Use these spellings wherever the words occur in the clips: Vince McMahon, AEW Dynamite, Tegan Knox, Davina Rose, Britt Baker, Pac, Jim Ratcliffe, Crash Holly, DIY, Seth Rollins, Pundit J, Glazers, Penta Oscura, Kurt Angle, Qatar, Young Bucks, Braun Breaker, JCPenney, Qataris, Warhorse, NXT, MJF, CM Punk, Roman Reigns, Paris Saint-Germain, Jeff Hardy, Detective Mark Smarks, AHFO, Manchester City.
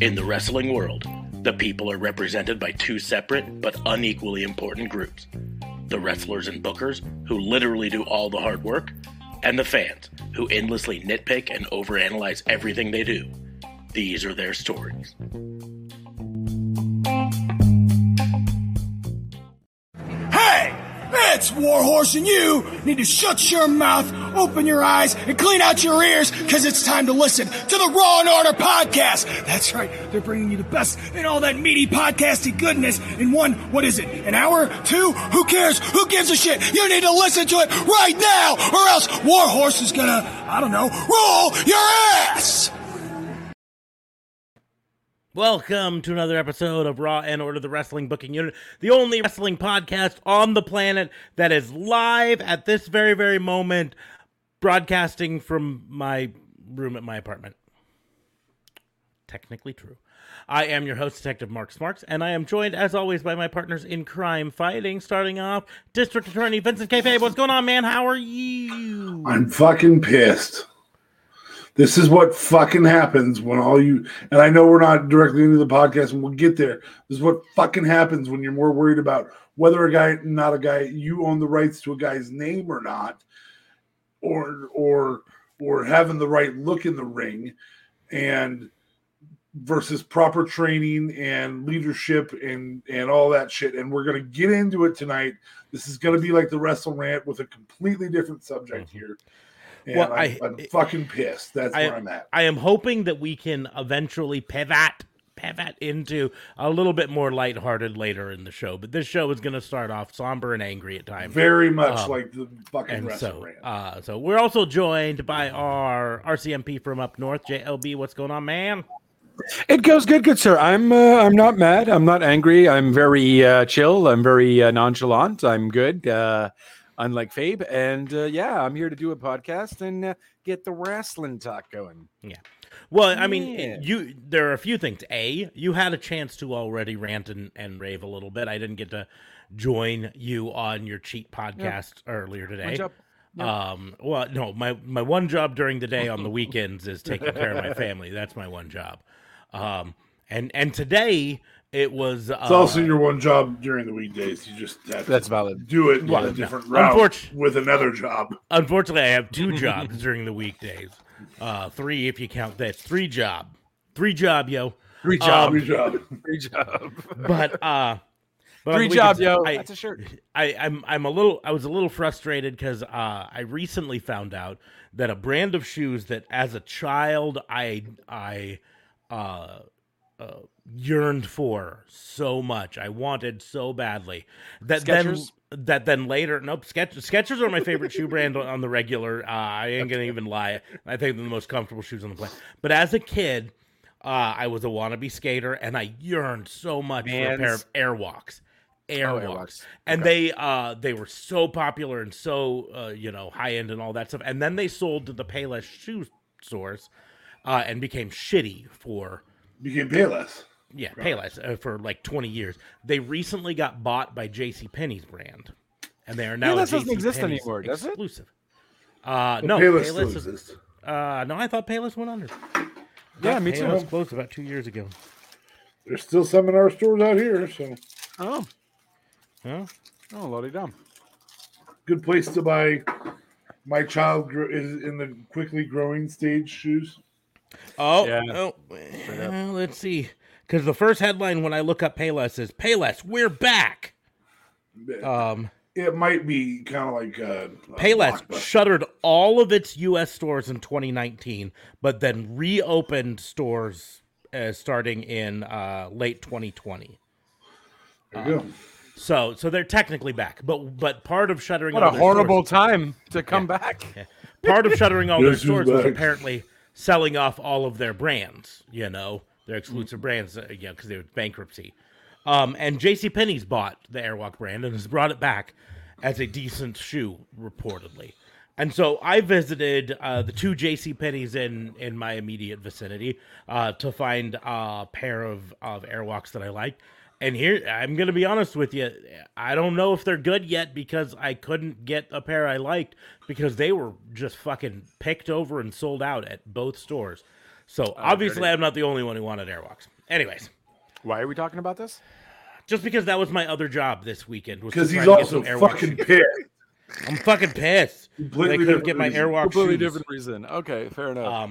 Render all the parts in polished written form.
In the wrestling world, the people are represented by two separate but unequally important groups. The wrestlers and bookers, who literally do all the hard work, and the fans, who endlessly nitpick and overanalyze everything they do. These are their stories. Hey! It's Warhorse and you need to shut your mouth, open your eyes, and clean out your ears, because it's time to listen to the Raw and Order podcast. That's right, they're bringing you the best in all that meaty podcasty goodness in one, what is it, an hour? Two? Who cares? Who gives a shit? You need to listen to it right now, or else Warhorse is gonna, I don't know, roll your ass! Welcome to another episode of Raw and Order, the Wrestling Booking Unit, the only wrestling podcast on the planet that is live at this very, very moment, broadcasting from my room at my apartment. Technically true. I am your host, Detective Mark Smarks, and I am joined, as always, by my partners in crime fighting, starting off, District Attorney Vincent K. Fabe. What's going on, man? How are you? I'm fucking pissed. This is what fucking happens when all you, and I know we're not directly into the podcast and we'll get there. This is what fucking happens when you're more worried about whether a guy, not a guy, you own the rights to a guy's name or not, or having the right look in the ring, and versus proper training and leadership and all that shit. And we're going to get into it tonight. This is going to be like the Wrestle Rant with a completely different subject here. And well, I'm fucking pissed. That's where I'm at. I am hoping that we can eventually pivot into a little bit more lighthearted later in the show. But this show is going to start off somber and angry at times. Very much like the fucking wrestling rant. So we're also joined by our RCMP from up north, JLB. What's going on, man? It goes good, sir. I'm not mad. I'm not angry. I'm very chill. I'm very nonchalant. I'm good. Unlike Fabe, and I'm here to do a podcast and get the wrestling talk going. Yeah, well, I mean, there are a few things. A, you had a chance to already rant and rave a little bit. I didn't get to join you on your cheat podcast earlier today. My one job during the day on the weekends is taking care of my family. That's my one job. And today. It was. It's also your one job during the weekdays. You just have to valid. Do it a different route with another job. Unfortunately, I have two jobs during the weekdays. Three, if you count that. Three job. But three job, yo. That's a shirt. I was a little frustrated because I recently found out that a brand of shoes that, as a child, I yearned for so much, I wanted so badly that Skechers? Skechers are my favorite shoe brand on the regular. I ain't gonna even lie, I think they're the most comfortable shoes on the planet. But as a kid, I was a wannabe skater, and I yearned so much for a pair of Airwalks. And they were so popular and so high end and all that stuff. And then they sold to the Payless shoe stores and became shitty for. Became Payless. Yeah, right. Payless for like 20 years. They recently got bought by JCPenney's brand, and they are now Payless doesn't exist anymore, does it? Exclusive. No, Payless exists. No, I thought Payless went under. Yeah, me too. Payless closed about 2 years ago. There's still some in our stores out here, so. Oh. Huh? Oh, lordy dumb. Good place to buy. My child is in the quickly growing stage shoes. Oh, yeah. Let's see. Because the first headline when I look up Payless is, Payless, we're back. It might be kind of like... Payless shuttered all of its U.S. stores in 2019, but then reopened stores starting in late 2020. There you go. So they're technically back, but part of shuttering... What all a horrible stores, time to come back. Yeah. Part of shuttering all their stores was apparently... selling off all of their brands, their exclusive brands, because they were bankruptcy. And JCPenney's bought the Airwalk brand and has brought it back as a decent shoe, reportedly. And so I visited the two JCPenney's in my immediate vicinity to find a pair of Airwalks that I liked. And here, I'm going to be honest with you, I don't know if they're good yet because I couldn't get a pair I liked because they were just fucking picked over and sold out at both stores. So obviously I'm not the only one who wanted Airwalks. Anyways. Why are we talking about this? Just because that was my other job this weekend. Because he's also fucking pissed. I'm fucking pissed. Completely different get my Airwalk completely shoes. Different reason. Okay, fair enough.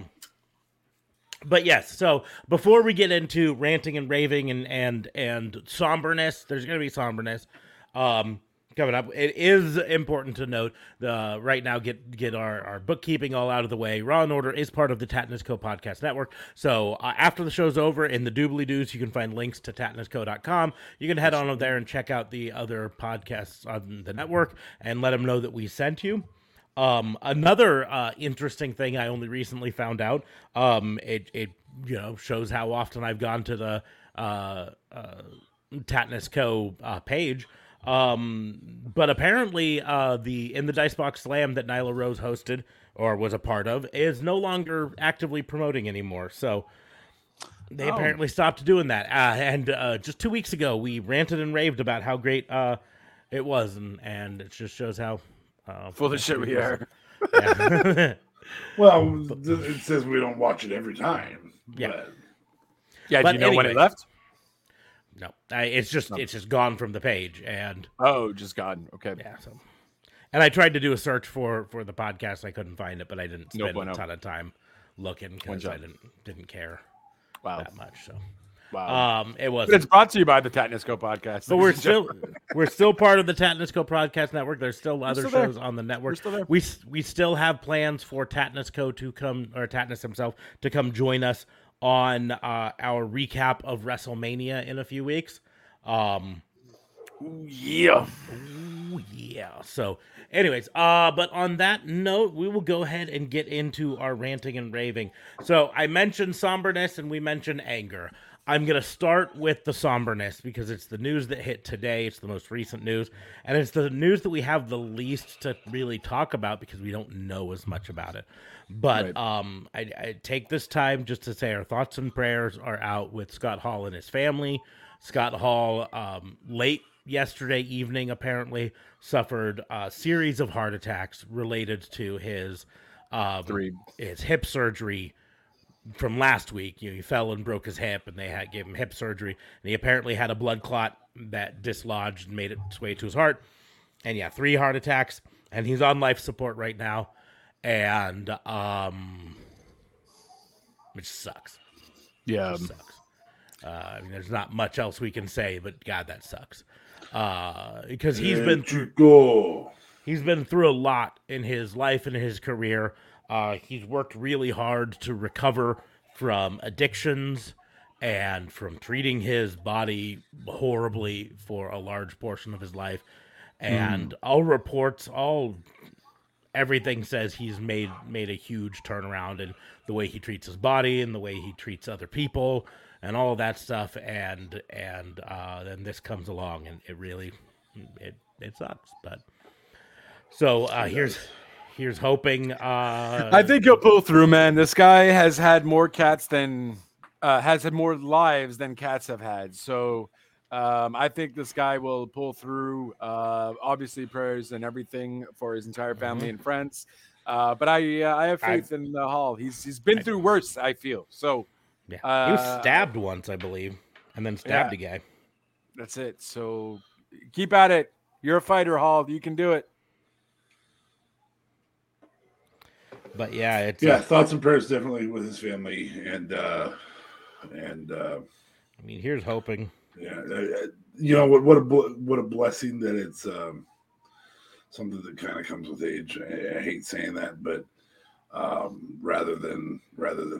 But yes, so before we get into ranting and raving and somberness, there's going to be somberness coming up. It is important to note right now, get our bookkeeping all out of the way. Raw and Order is part of the Tatnuk Co podcast network. So after the show's over, in the doobly-doos, you can find links to tatnukco.com. You can head on over there and check out the other podcasts on the network and let them know that we sent you. Another interesting thing I only recently found out. It you know shows how often I've gone to the Tatnuk Co page. But apparently the In the Dicebox Slam that Nyla Rose hosted or was a part of is no longer actively promoting anymore. So they apparently stopped doing that. And just 2 weeks ago we ranted and raved about how great it was, and it just shows how full of shit we are. Yeah. Well, it says we don't watch it every time. Yeah. But do you know when it left? No. It's just gone from the page. And just gone. Okay. Yeah. So, and I tried to do a search for the podcast. I couldn't find it, but I didn't spend a ton of time looking because I didn't care that much. So. Wow. It was. It's brought to you by the Tatnuk Co podcast. But we're still part of the Tatnuk Co podcast network. There's still other shows on the network. We still have plans for Tatnuk Co to come, or Tatnus himself to come join us on our recap of WrestleMania in a few weeks. Yeah. So, anyways, but on that note, we will go ahead and get into our ranting and raving. So I mentioned somberness and we mentioned anger. I'm going to start with the somberness because it's the news that hit today. It's the most recent news. And it's the news that we have the least to really talk about because we don't know as much about it. But I take this time just to say our thoughts and prayers are out with Scott Hall and his family. Scott Hall, late yesterday evening, apparently suffered a series of heart attacks related to his hip surgery from last week. You know, he fell and broke his hip, and they gave him hip surgery, and he apparently had a blood clot that dislodged and made its way to his heart. And yeah, 3 heart attacks, and he's on life support right now, and which sucks. Yeah, which sucks. I mean, there's not much else we can say, but God, that sucks. Because he's been through a lot in his life and his career. He's worked really hard to recover from addictions and from treating his body horribly for a large portion of his life. And all reports, everything says he's made a huge turnaround in the way he treats his body and the way he treats other people and all of that stuff. And then this comes along, and it really, it sucks. But so here's hoping. I think he'll pull through, man. This guy has had more lives than cats have had. So I think this guy will pull through. Obviously, prayers and everything for his entire family and friends. But I have faith in the Hall. He's been through worse, I feel. So yeah. He was stabbed once, I believe, and then stabbed a guy. That's it. So keep at it. You're a fighter, Hall. You can do it. But yeah, thoughts and prayers definitely with his family, and I mean, here's hoping. Yeah, you know what a blessing that it's something that kind of comes with age. I hate saying that, but rather than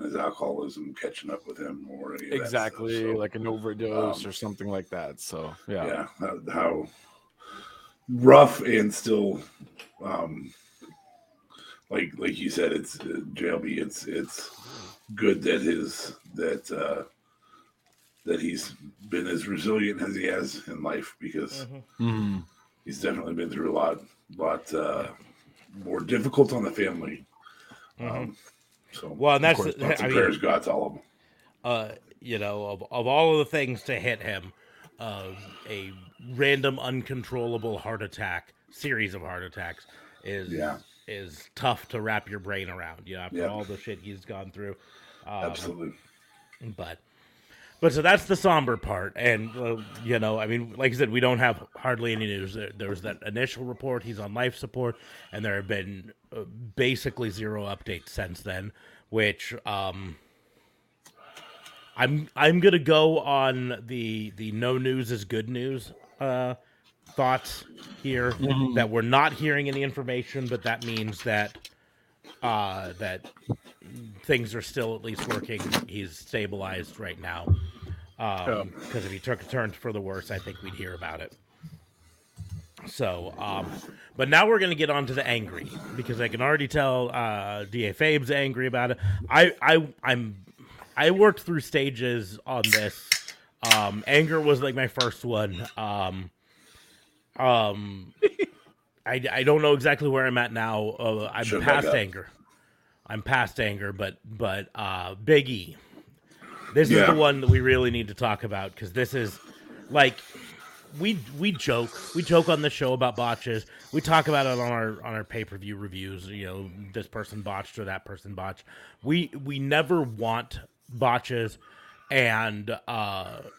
his alcoholism catching up with him or any of that stuff, so, like an overdose or something like that. So how rough and still. Like you said, it's JLB. It's good that that he's been as resilient as he has in life because he's definitely been through a lot more difficult on the family. So that's of course, lots of prayers, God to all of them. You know, of all of the things to hit him, a random uncontrollable heart attack, series of heart attacks, is tough to wrap your brain around, you know, after all the shit he's gone through. Absolutely. But so that's the somber part. And, you know, I mean, like I said, we don't have hardly any news. There was that initial report. He's on life support. And there have been basically zero updates since then, which I'm going to go on the no news is good news thoughts here, that we're not hearing any information, but that means that that things are still at least working. He's stabilized right now, because if he took a turn for the worse, I think we'd hear about it. So, but now we're going to get on to the angry, because I can already tell DA Fabe's angry about it. I worked through stages on this. Anger was like my first one. I don't know exactly where I'm at now. I'm past anger. I'm past anger, but Big E. This is the one that we really need to talk about, because this is like we joke on the show about botches. We talk about it on our pay-per-view reviews, you know, this person botched or that person botched. We never want botches, and the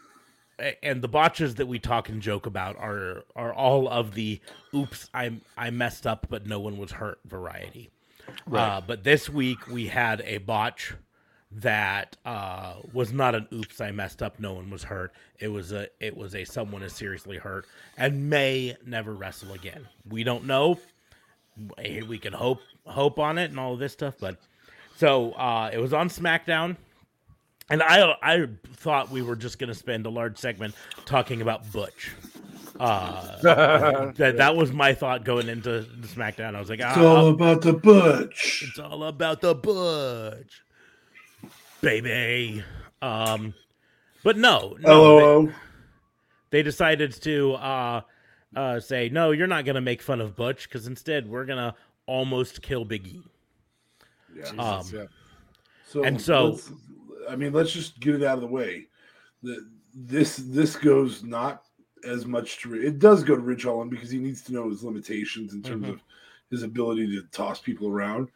botches that we talk and joke about are all of the oops, I messed up but no one was hurt variety. Right. But this week we had a botch that was not an oops, I messed up, no one was hurt. It was a someone is seriously hurt and may never wrestle again. We don't know. We can hope on it and all of this stuff, but so it was on SmackDown. And I thought we were just going to spend a large segment talking about Butch. That was my thought going into SmackDown. I was like, it's all about the Butch. It's all about the Butch, baby. But no. They decided to say, no, you're not going to make fun of Butch, because instead we're going to almost kill Big E. Yeah. Let's just get it out of the way. This goes not as much to... It does go to Ridge Holland, because he needs to know his limitations in terms of his ability to toss people around.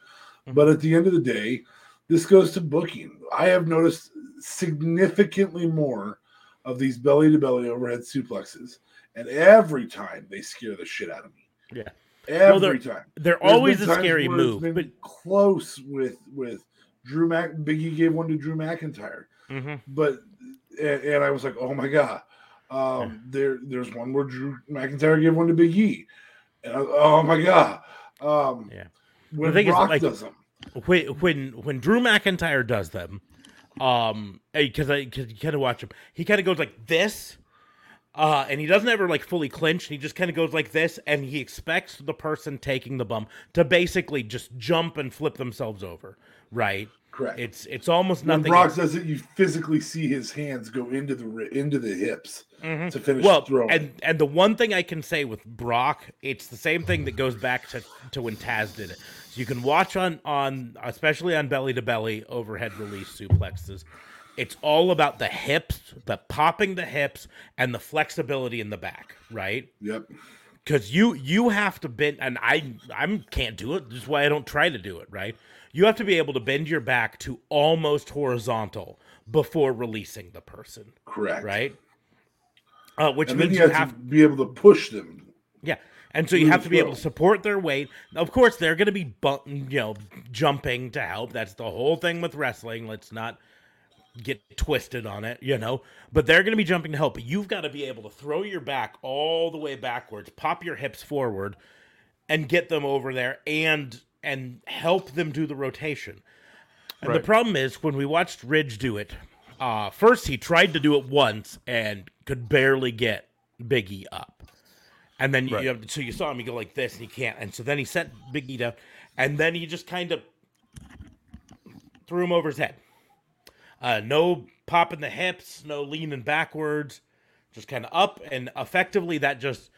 But at the end of the day, this goes to booking. I have noticed significantly more of these belly-to-belly overhead suplexes. And every time, they scare the shit out of me. Yeah. Every time. They're always a scary move. It's been close with Big E gave one to Drew McIntyre, but I was like, oh my god, there's one where Drew McIntyre gave one to Big E, and I was, oh my god, when Brock does them, when Drew McIntyre does them, because you kind of watch him, he kind of goes like this, and he doesn't ever like fully clinch, he just kind of goes like this, and he expects the person taking the bump to basically just jump and flip themselves over. Right, correct. It's almost nothing. When Brock does it, you physically see his hands go into the hips to finish the throw. And the one thing I can say with Brock, it's the same thing that goes back to when Taz did it. So you can watch on especially on belly to belly overhead release suplexes. It's all about the hips, the popping the hips, and the flexibility in the back. Right. Yep. Because you have to bend, and I can't do it. This is why I don't try to do it. Right. You have to be able to bend your back to almost horizontal before releasing the person. Correct. Right? Which means you have to be able to push them. Yeah. And so you have to be able to support their weight. Of course, they're going to be jumping to help. That's the whole thing with wrestling. Let's not get twisted on it, But they're going to be jumping to help. But you've got to be able to throw your back all the way backwards, pop your hips forward, and get them over there and help them do the rotation. And The problem is, when we watched Ridge do it, first he tried to do it once and could barely get Big E up. And then so you saw him, he go like this, and he can't. And so then he sent Big E down, and then he just kind of threw him over his head. No popping the hips, no leaning backwards, just kind of up. And effectively that just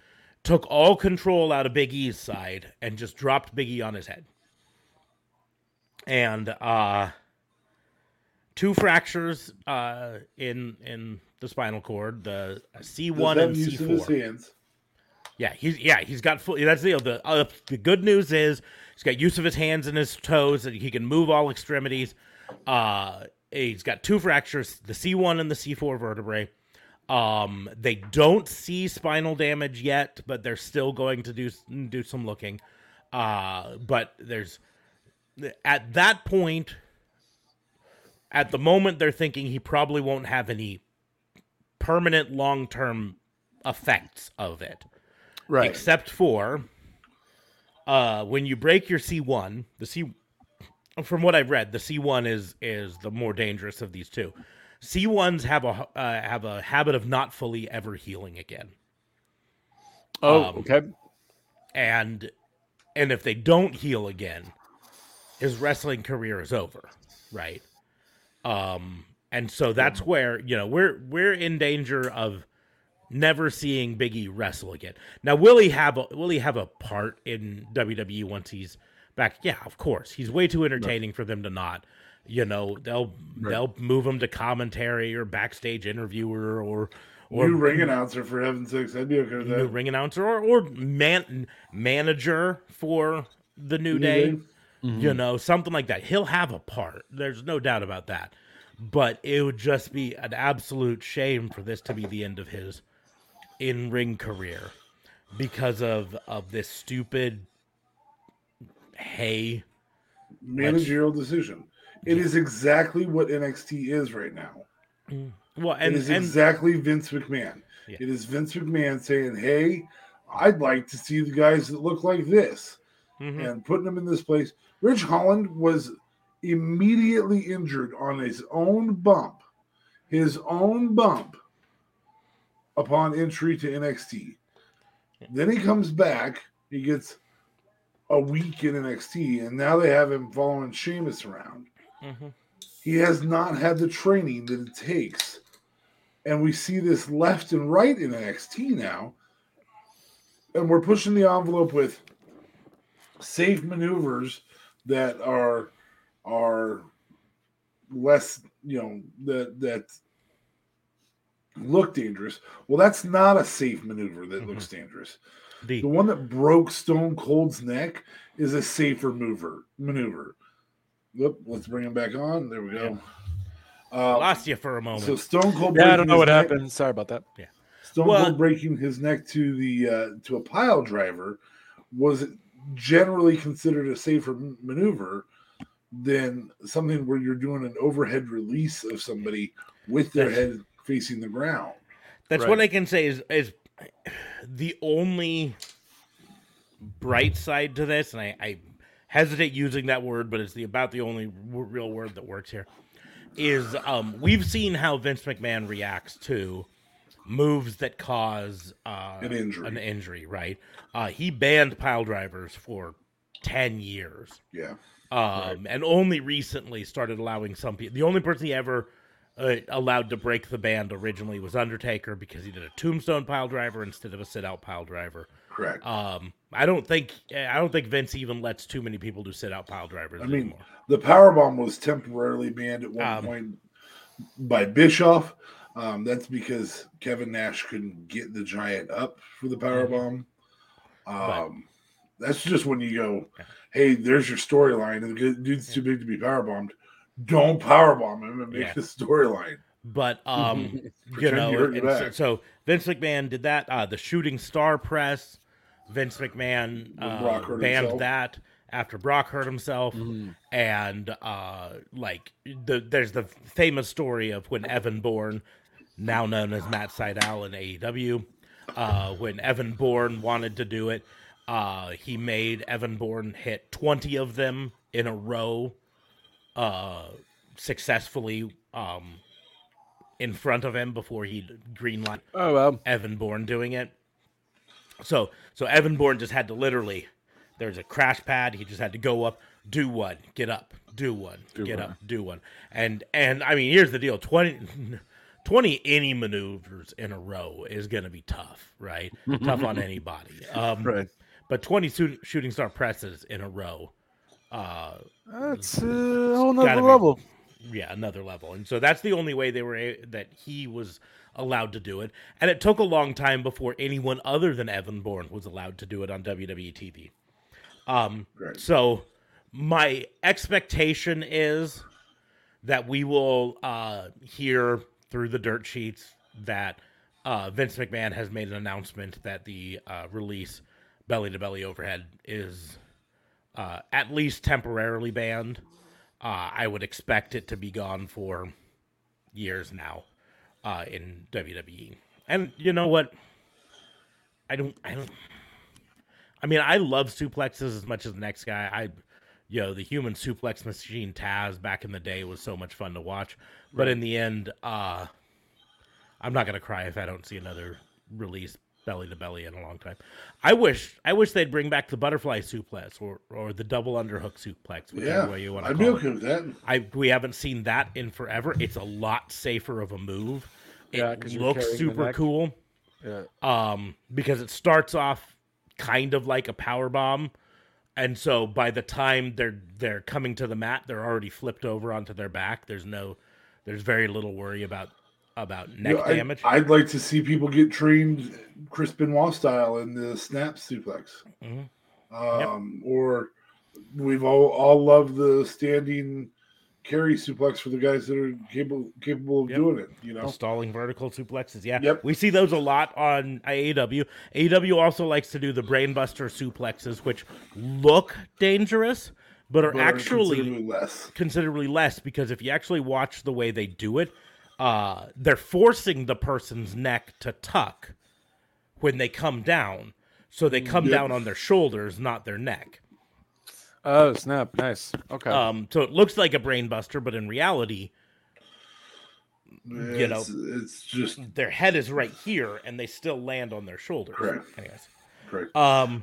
took all control out of Big E's side and just dropped Big E on his head. And two fractures in the spinal cord, the C1 and C4. Yeah, he's got full. That's the good news is he's got use of his hands and his toes, and he can move all extremities. He's got two fractures, the C1 and the C4 vertebrae. They don't see spinal damage yet, but they're still going to do some looking. But there's at that point, at the moment, they're thinking he probably won't have any permanent long-term effects of it. Right. Except for when you break your C1, from what I've read, the C1 is the more dangerous of these two. C1s have a habit of not fully ever healing again. Oh, okay. And if they don't heal again, his wrestling career is over, right? And so that's where, you know, we're in danger of never seeing Big E wrestle again. Now, will he have a part in WWE once he's back? Yeah, of course. He's way too entertaining for them to not. You know, they'll move him to commentary or backstage interviewer or new ring announcer, for heaven's sakes. I'd be okay with that. New ring announcer or manager for the New Day. Mm-hmm. You know, something like that. He'll have a part. There's no doubt about that. But it would just be an absolute shame for this to be the end of his in-ring career because of this stupid managerial decision. It is exactly what NXT is right now. Well, and it is exactly Vince McMahon. Yeah. It is Vince McMahon saying, "Hey, I'd like to see the guys that look like this," and putting them in this place. Ridge Holland was immediately injured on his own bump upon entry to NXT. Then he comes back. He gets a week in NXT, and now they have him following Sheamus around. Mm-hmm. He has not had the training that it takes, and we see this left and right in NXT now, and we're pushing the envelope with safe maneuvers that are less, you know, that look dangerous. Well, that's not a safe maneuver that looks dangerous. The one that broke Stone Cold's neck is a safer maneuver. Whoop, let's bring him back on. There we go. Lost you for a moment. So Stone Cold. Yeah, I don't know what happened. Sorry about that. Yeah. Stone Cold breaking his neck to the to a pile driver was generally considered a safer maneuver than something where you're doing an overhead release of somebody with their head facing the ground. That's right. What I can say is the only bright side to this, and I hesitate using that word, but it's the only real word that works here, is we've seen how Vince McMahon reacts to moves that cause an injury, right? He banned pile drivers for 10 years. Yeah. And only recently started allowing some people. The only person he ever allowed to break the ban originally was Undertaker, because he did a tombstone pile driver instead of a sit out pile driver. Correct. I don't think Vince even lets too many people do sit out pile drivers anymore. The powerbomb was temporarily banned at one point by Bischoff. That's because Kevin Nash couldn't get the Giant up for the powerbomb. That's just when you go, hey, there's your storyline, and the dude's too big to be powerbombed. Don't powerbomb him and make the storyline. But, you know, so Vince McMahon did that. The shooting star press, Vince McMahon banned that after Brock hurt himself. And, there's the famous story of when Evan Bourne, now known as Matt Sydal in AEW, when Evan Bourne wanted to do it, he made Evan Bourne hit 20 of them in a row successfully in front of him before he greenlight Evan Bourne doing it. So Evan Bourne just had to literally, there's a crash pad, he just had to go up, do one, get up, do one, up, do one. And I mean, here's the deal, 20 any maneuvers in a row is going to be tough, right? Tough on anybody. Right. But 20 shooting star presses in a row. That's a whole nother level. yeah, another level. And so that's the only way they were that he was allowed to do it. And it took a long time before anyone other than Evan Bourne was allowed to do it on WWE TV. So my expectation is that we will hear through the dirt sheets that Vince McMahon has made an announcement that the release belly to belly overhead is at least temporarily banned. I would expect it to be gone for years now in WWE. And you know what? I mean, I love suplexes as much as the next guy. The human suplex machine Taz back in the day was so much fun to watch. But in the end, I'm not gonna cry if I don't see another release belly to belly in a long time. I wish they'd bring back the butterfly suplex or the double underhook suplex, whichever way you want to call it. I'd be okay with that. We haven't seen that in forever. It's a lot safer of a move. It looks super cool. Yeah. Because it starts off kind of like a power bomb, and so by the time they're coming to the mat, they're already flipped over onto their back. There's very little worry about neck damage. I'd like to see people get trained Chris Benoit style in the snap suplex, or we've all loved the standing carry suplex for the guys that are capable of doing it, you know, the stalling vertical suplexes. We see those a lot on AEW. AEW also likes to do the brainbuster suplexes, which look dangerous but are actually considerably less, because if you actually watch the way they do it, they're forcing the person's neck to tuck when they come down, so they come down on their shoulders, not their neck. Oh, snap. Nice. Okay. So it looks like a brain buster, but in reality, it's just their head is right here and they still land on their shoulders. Correct. Anyways. Correct. But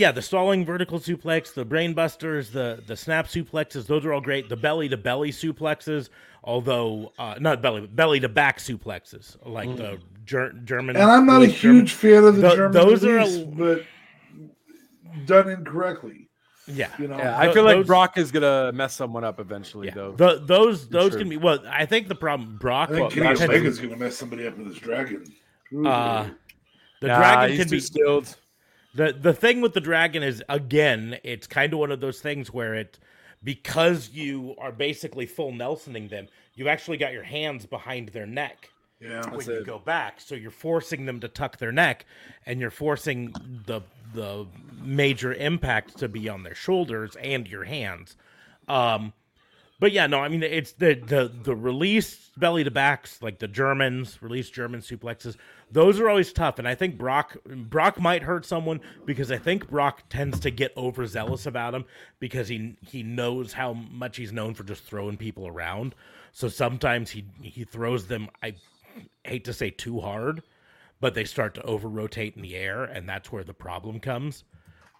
yeah, the stalling vertical suplex, the brain busters, the snap suplexes, those are all great. The belly to belly suplexes, although not belly to back suplexes, like the German. And I'm not a huge fan of the German. Those release, but done incorrectly. Yeah, I feel like Brock is gonna mess someone up eventually, though. Those can be. Well, I think the problem Kenny Omega's gonna mess somebody up with his dragon. Dragon can be stilled. The thing with the dragon is, again, it's kind of one of those things where because you are basically full Nelsoning them, you actually got your hands behind their neck. Yeah, when you go back, so you're forcing them to tuck their neck, and you're forcing the major impact to be on their shoulders and your hands. But yeah, no, I mean, it's the release belly to backs, like the German suplexes. Those are always tough, and I think Brock might hurt someone, because I think Brock tends to get overzealous about him, because he knows how much he's known for just throwing people around. So sometimes he throws them. I hate to say too hard, but they start to over-rotate in the air, and that's where the problem comes.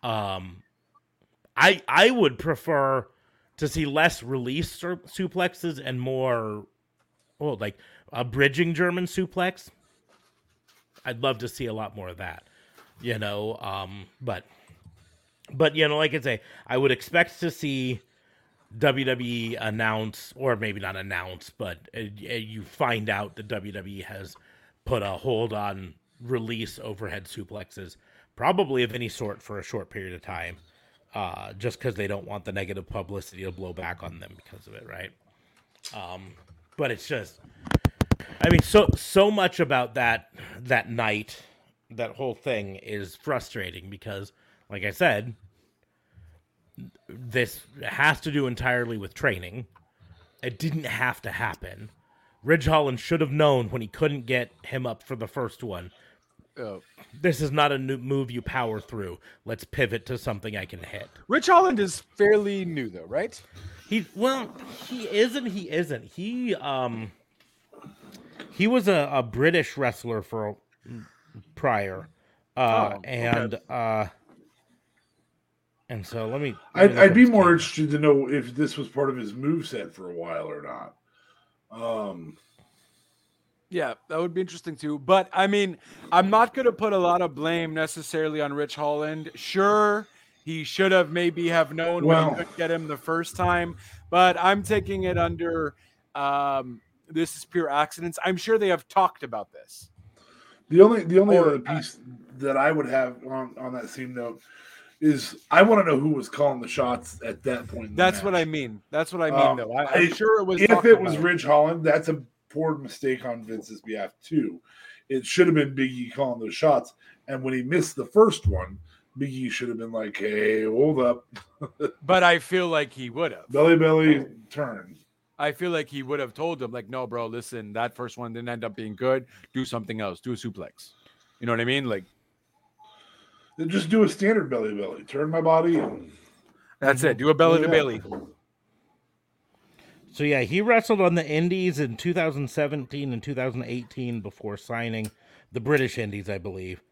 I would prefer to see less release suplexes and more, like a bridging German suplex. I'd love to see a lot more of that, But like I say, I would expect to see WWE announce, or maybe not announce, but you find out that WWE has put a hold on release overhead suplexes, probably of any sort, for a short period of time, just because they don't want the negative publicity to blow back on them because of it, right? But it's just, I mean, so much about that night, that whole thing is frustrating, because, like I said, this has to do entirely with training. It didn't have to happen. Ridge Holland should have known when he couldn't get him up for the first one. This is not a new move you power through. Let's pivot to something I can hit. Ridge Holland is fairly new, though, right? He isn't. He was a British wrestler for prior. And so let me. I'd be more interested to know if this was part of his moveset for a while or not. Yeah, that would be interesting too. But I mean, I'm not going to put a lot of blame necessarily on Rich Holland. Sure, he should have maybe have known when he could get him the first time. But I'm taking it under this is pure accidents. I'm sure they have talked about this. The only other piece that I would have on that same note is I want to know who was calling the shots at that point. That's what I mean, though. I'm sure it was. If it was Ridge Holland, that's a poor mistake on Vince's behalf, too. It should have been Big E calling those shots. And when he missed the first one, Big E should have been like, hey, hold up. But I feel like he would have. Belly turn. I feel like he would have told him, like, no, bro, listen, that first one didn't end up being good. Do something else. Do a suplex. You know what I mean? Like, just do a standard belly. Turn my body. And that's it. Do a belly to belly. So, yeah, he wrestled on the Indies in 2017 and 2018 before signing the British Indies, I believe.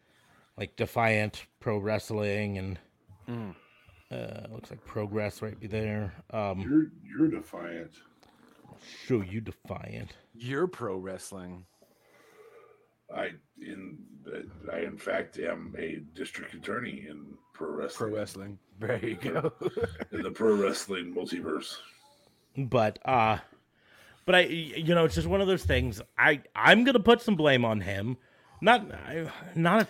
Like Defiant Pro Wrestling and looks like Progress right there. You're Defiant. I'll show you Defiant. You're Pro Wrestling. I in fact am a district attorney in pro wrestling. Pro wrestling. There you go. In the pro wrestling multiverse. But I, you know, it's just one of those things. I'm gonna put some blame on him. Not a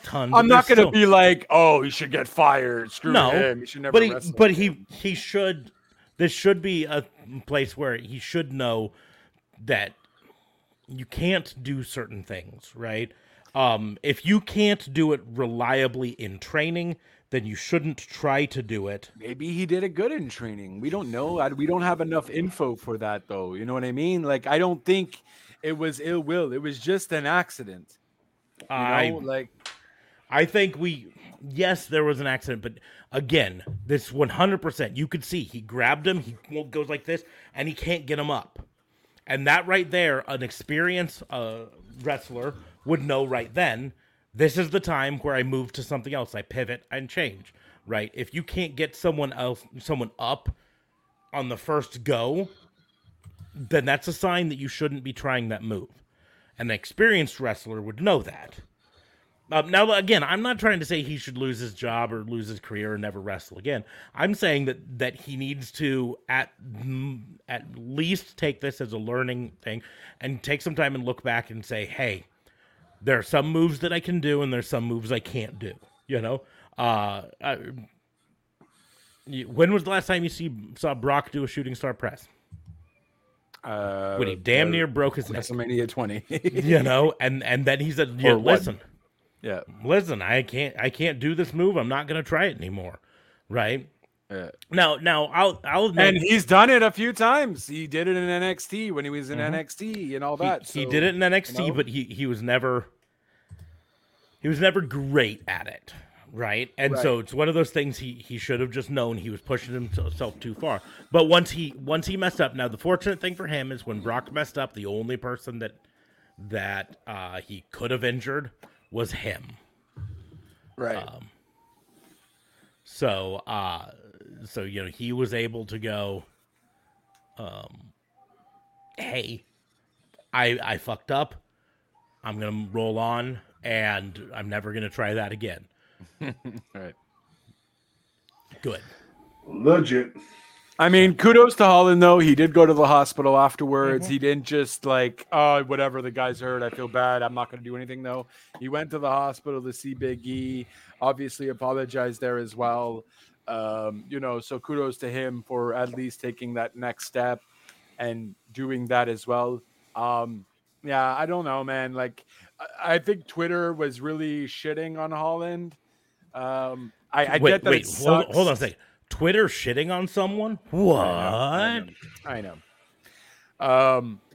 ton. I'm not gonna be like, oh, he should get fired. Screw him. He should never. But he should. This should be a place where he should know that you can't do certain things, right? If you can't do it reliably in training, then you shouldn't try to do it. Maybe he did it good in training. We don't know. We don't have enough info for that, though. You know what I mean? Like, I don't think it was ill will. It was just an accident. I think there was an accident, but again, this 100%, you could see he grabbed him. He goes like this, and he can't get him up. And that right there, an experienced wrestler would know right then, this is the time where I move to something else. I pivot and change, right? If you can't get someone up on the first go, then that's a sign that you shouldn't be trying that move. An experienced wrestler would know that. Now, again, I'm not trying to say he should lose his job or lose his career and never wrestle again. I'm saying that he needs to at least take this as a learning thing and take some time and look back and say, hey, there are some moves that I can do and there's some moves I can't do. You know, when was the last time you saw Brock do a shooting star press? When he damn near broke his neck. WrestleMania 20. You know, and then he said, yeah, listen. Yeah. Listen, I can't do this move. I'm not going to try it anymore. Right? Now I'll admit, and he's done it a few times. He did it in NXT when he was in NXT and all that. He did it in NXT, you know? But he was never great at it, right? And so it's one of those things he should have just known he was pushing himself too far. But once he messed up, now the fortunate thing for him is when Brock messed up, the only person that he could have injured was him. Right. So, you know, he was able to go, hey, I fucked up. I'm going to roll on and I'm never going to try that again. Right. Good. Legit. I mean, kudos to Holland, though. He did go to the hospital afterwards. Mm-hmm. He didn't just like, oh, whatever, the guy's hurt. I feel bad. I'm not going to do anything, though. He went to the hospital to see Big E, obviously apologized there as well. You know, so kudos to him for at least taking that next step and doing that as well. Yeah, I don't know, man. Like, I think Twitter was really shitting on Holland. I get that it sucks. Hold on a second. Twitter shitting on someone? What? I know.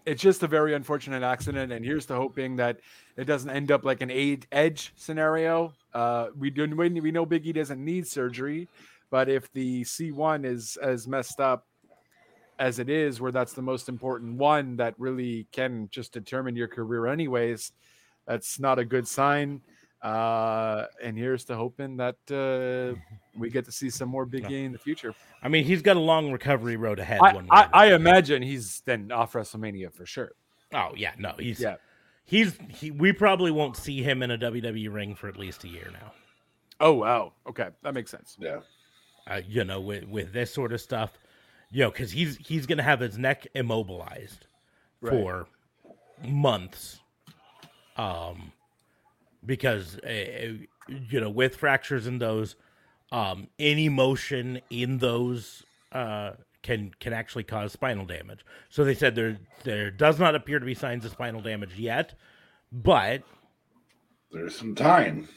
It's just a very unfortunate accident, and here's to hoping that it doesn't end up like an Edge scenario. We know Big E doesn't need surgery, but if the C1 is as messed up as it is, where that's the most important one that really can just determine your career anyways, that's not a good sign. And here's to hoping that we get to see some more Big E in the future. I mean, he's got a long recovery road ahead. I imagine he's then off WrestleMania for sure. Oh yeah, no, we probably won't see him in a WWE ring for at least a year now. Oh wow, okay, that makes sense. Yeah, you know, with this sort of stuff, you know, because he's going to have his neck immobilized for months, because you know, with fractures in those, any motion in those can actually cause spinal damage. So they said there does not appear to be signs of spinal damage yet, but there's some time.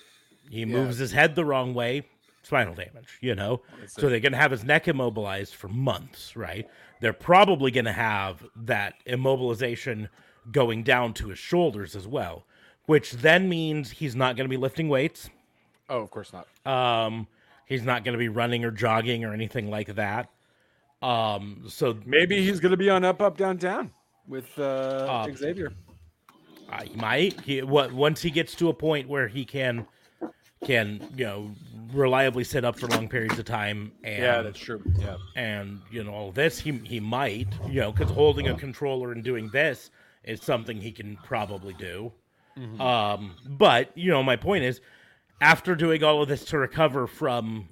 He moves his head the wrong way, spinal damage, you know? So they're going to have his neck immobilized for months, right? They're probably going to have that immobilization going down to his shoulders as well, which then means he's not going to be lifting weights. Oh, of course not. He's not going to be running or jogging or anything like that. So maybe he's going to be on Up, Down, Down with Xavier. He might. Once he gets to a point where he can you know, reliably sit up for long periods of time, and that's true, and you know, all this, he might, you know, because holding a controller and doing this is something he can probably do. Mm-hmm. But you know, my point is, after doing all of this to recover from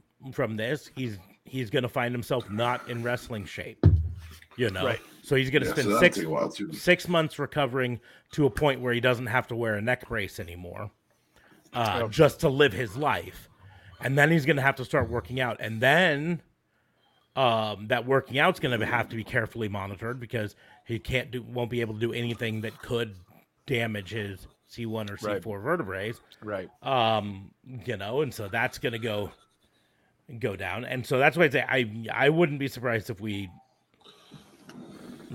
this, he's gonna find himself not in wrestling shape, you know. Right. So he's gonna spend six months recovering to a point where he doesn't have to wear a neck brace anymore. Just to live his life. And then he's going to have to start working out. And then that working out's going to have to be carefully monitored, because he won't be able to do anything that could damage his C1 or C4 vertebrae. Right. You know, and so that's going to go down. And so that's why I say I wouldn't be surprised if we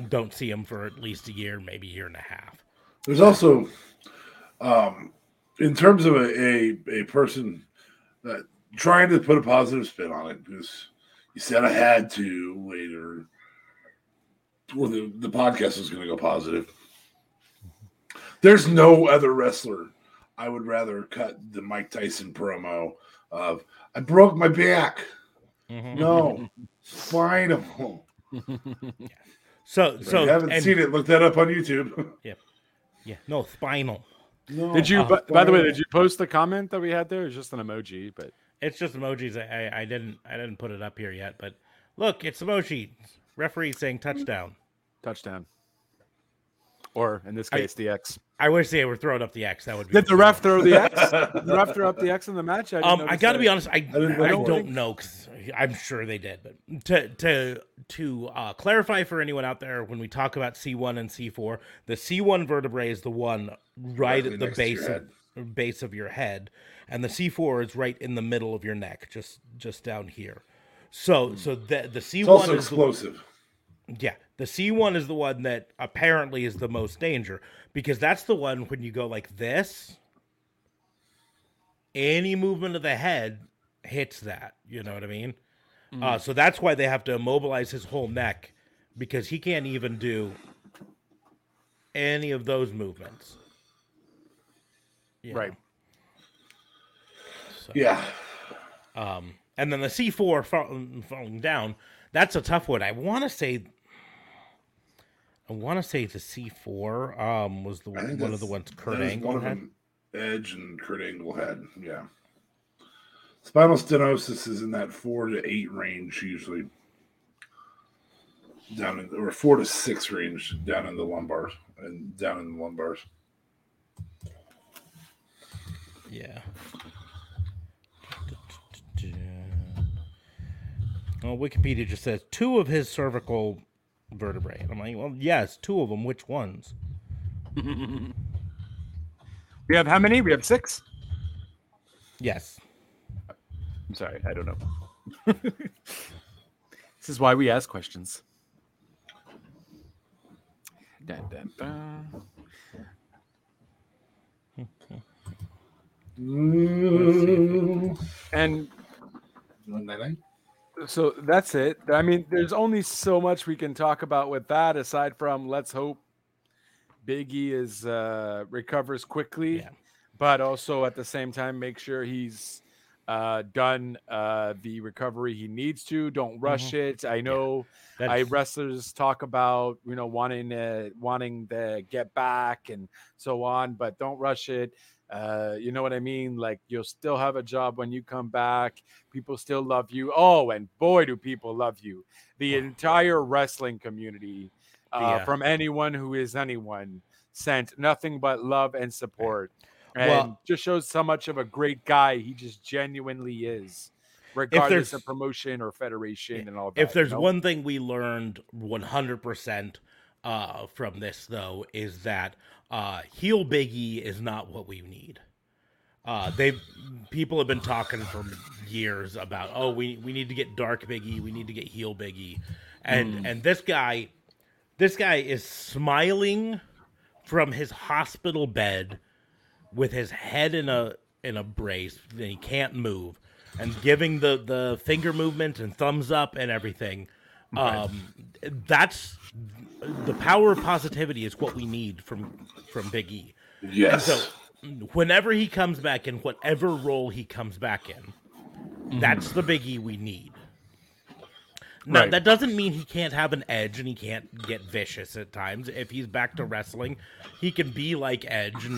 don't see him for at least a year, maybe a year and a half. There's also... in terms of a person that trying to put a positive spin on it, because you said I had to later, or the podcast was going to go positive. There's no other wrestler I would rather cut the Mike Tyson promo of, I broke my back. Mm-hmm. No, final. So if you haven't seen it, look that up on YouTube. Yeah. Yeah. No, spinal. No, did you? By the way, did you post the comment that we had there? It's just an emoji, but it's just emojis. I didn't put it up here yet, but look, it's emoji. Referee saying touchdown. Touchdown. Or in this case, the X. I wish they were throwing up the X. That would be did the ref throw the X? Did the ref throw up the X in the match? I got to be honest. I don't know, because I'm sure they did. But to clarify for anyone out there, when we talk about C1 and C4, the C1 vertebrae is the one right at the base of your head, and the C4 is right in the middle of your neck, just down here. So the C1 is also explosive. The C1 is the one that apparently is the most danger, because that's the one when you go like this, any movement of the head hits that. You know what I mean? Mm-hmm. So that's why they have to immobilize his whole neck, because he can't even do any of those movements. Yeah. Right. So, and then the C4 falling down, that's a tough one. I want to say the C4 was the one of the ones Kurt Angle had. Edge and Kurt Angle had, Spinal stenosis is in that 4 to 8 range usually, down in, or 4 to 6 range down in the lumbars. Yeah. Well, Wikipedia just says 2 of his cervical vertebrae. And I'm like, well, yes, 2 of them. Which ones? We have how many? We have 6? Yes. I'm sorry, I don't know. This is why we ask questions. And 199? So that's it. I mean, there's only so much we can talk about with that, aside from let's hope Big E is recovers quickly, but also at the same time, make sure he's done the recovery he needs to. Don't rush it. I know wrestlers talk about, you know, wanting to get back and so on, but don't rush it. You know what I mean? Like, you'll still have a job when you come back. People still love you. Oh, and boy, do people love you. The entire wrestling community, from anyone who is anyone, sent nothing but love and support. And just shows so much of a great guy he just genuinely is, regardless of promotion or federation and all that. If there's one thing we learned 100% from this, though, is that heel Big E is not what we need. People have been talking for years about, we need to get dark Big E, we need to get heel Big E, and this guy is smiling from his hospital bed with his head in a brace, and he can't move, and giving the finger movement and thumbs up and everything. That's the power of positivity is what we need from Big E. Yes. And so whenever he comes back in, whatever role he comes back in, that's the Big E we need. Now, that doesn't mean he can't have an edge and he can't get vicious at times. If he's back to wrestling, he can be like Edge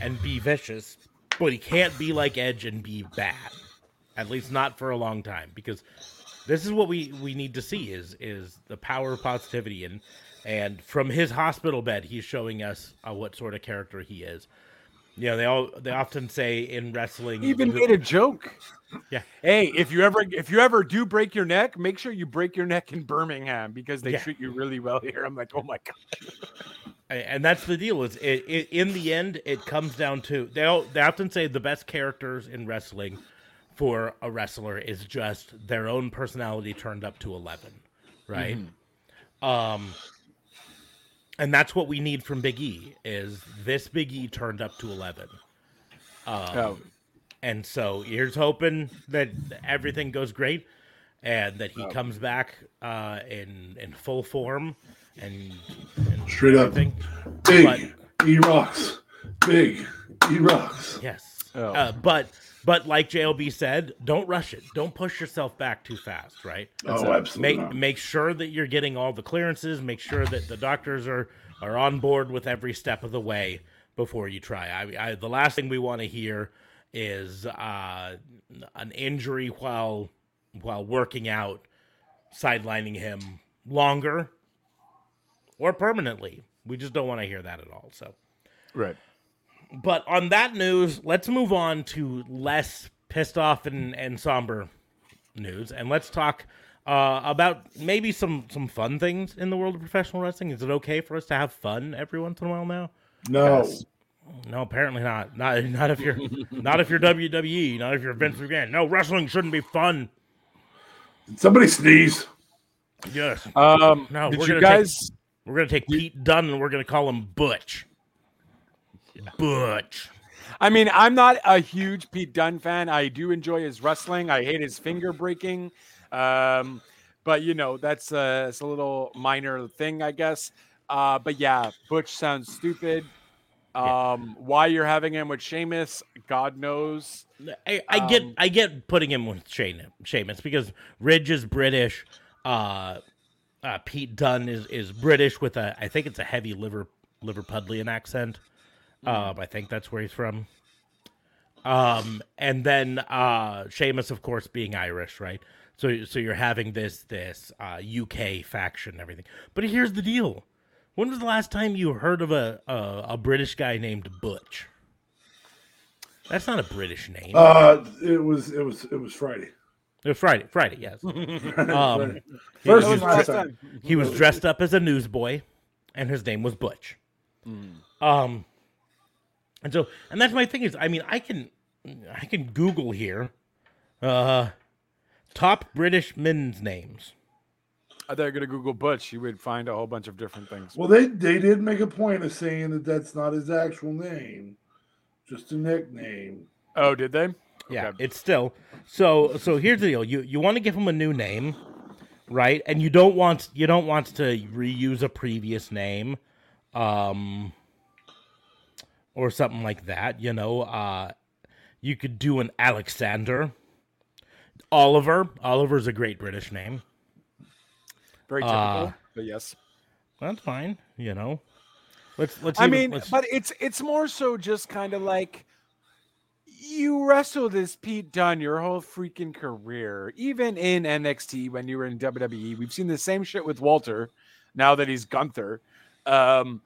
and be vicious, but he can't be like Edge and be bad. At least not for a long time, because this is what we need to see is the power of positivity, and from his hospital bed, he's showing us what sort of character he is. You know, they often say in wrestling, he even made a joke. Yeah. Hey, if you ever do break your neck, make sure you break your neck in Birmingham, because they treat you really well here. I'm like, oh my God. And that's the deal. Is it in the end, it comes down to they often say the best characters in wrestling for a wrestler is just their own personality turned up to 11, right? Mm-hmm. And that's what we need from Big E, is this Big E turned up to 11. And so here's hoping that everything goes great and that he comes back in full form and straight everything. Up. Big E rocks. Big E rocks. Yes. But like JLB said, don't rush it. Don't push yourself back too fast, right? Absolutely. Make sure that you're getting all the clearances. Make sure that the doctors are on board with every step of the way before you try. I the last thing we want to hear is an injury while working out, sidelining him longer or permanently. We just don't want to hear that at all. So, right. But on that news, let's move on to less pissed off and somber news. And let's talk about maybe some fun things in the world of professional wrestling. Is it okay for us to have fun every once in a while now? No. Yes. No, apparently not. Not if you're not if you're WWE, not if you're Vince McMahon. No, wrestling shouldn't be fun. Did somebody sneeze? Yes. No, we're gonna take Pete Dunne and we're gonna call him Butch. Butch. I mean, I'm not a huge Pete Dunne fan. I do enjoy his wrestling. I hate his finger breaking. But, you know, that's a little minor thing, I guess. But, yeah, Butch sounds stupid. Why you're having him with Sheamus, God knows. I get putting him with Sheamus because Ridge is British. Pete Dunne is British with a, I think it's a heavy Liverpudlian accent. I think that's where he's from. And then Sheamus, of course, being Irish, right? So you're having this UK faction and everything. But here's the deal: when was the last time you heard of a British guy named Butch? That's not a British name. It was Friday. It was Friday, yes. Friday. He was dressed up as a newsboy, and his name was Butch. And that's my thing is, I mean, I can Google here, top British men's names. I thought you were going to Google Butch. You would find a whole bunch of different things. Well, they did make a point of saying that that's not his actual name, just a nickname. Oh, did they? Yeah, okay. It's still. So here's the deal. You want to give him a new name, right? And you don't want to reuse a previous name. Or something like that, you know. You could do an Alexander. Oliver. Oliver's a great British name. Very typical, but yes. That's fine, you know. But it's more so just kind of like, you wrestled as Pete Dunne your whole freaking career, even in NXT when you were in WWE. We've seen the same shit with Walter now that he's Gunther. I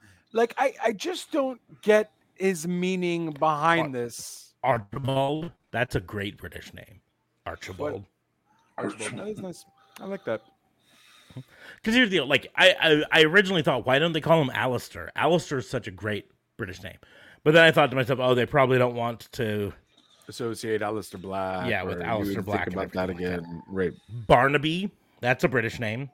just don't get his meaning behind this. Archibald, that's a great British name. Archibald. That is nice. I like that. Because here's the deal. Like, I originally thought, why don't they call him Aleister? Aleister is such a great British name. But then I thought to myself, oh, they probably don't want to associate Aleister Black. Yeah, with Aleister Black. Think about that again. Like that. Right. Barnaby. That's a British name.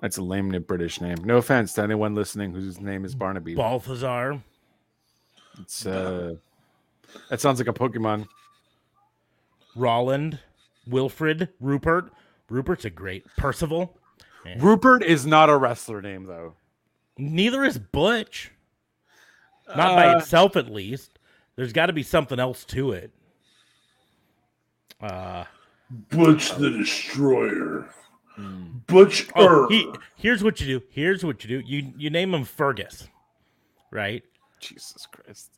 That's a lame British name. No offense to anyone listening whose name is Barnaby. Balthazar. It's that sounds like a Pokemon. Rolland. Wilfred. Rupert. Rupert's a great. Percival. Yeah. Rupert is not a wrestler name, though. Neither is Butch. Not by itself, at least. There's got to be something else to it. Butch the Destroyer. Butcher. Oh, here's what you do. You name him Fergus, right? Jesus Christ.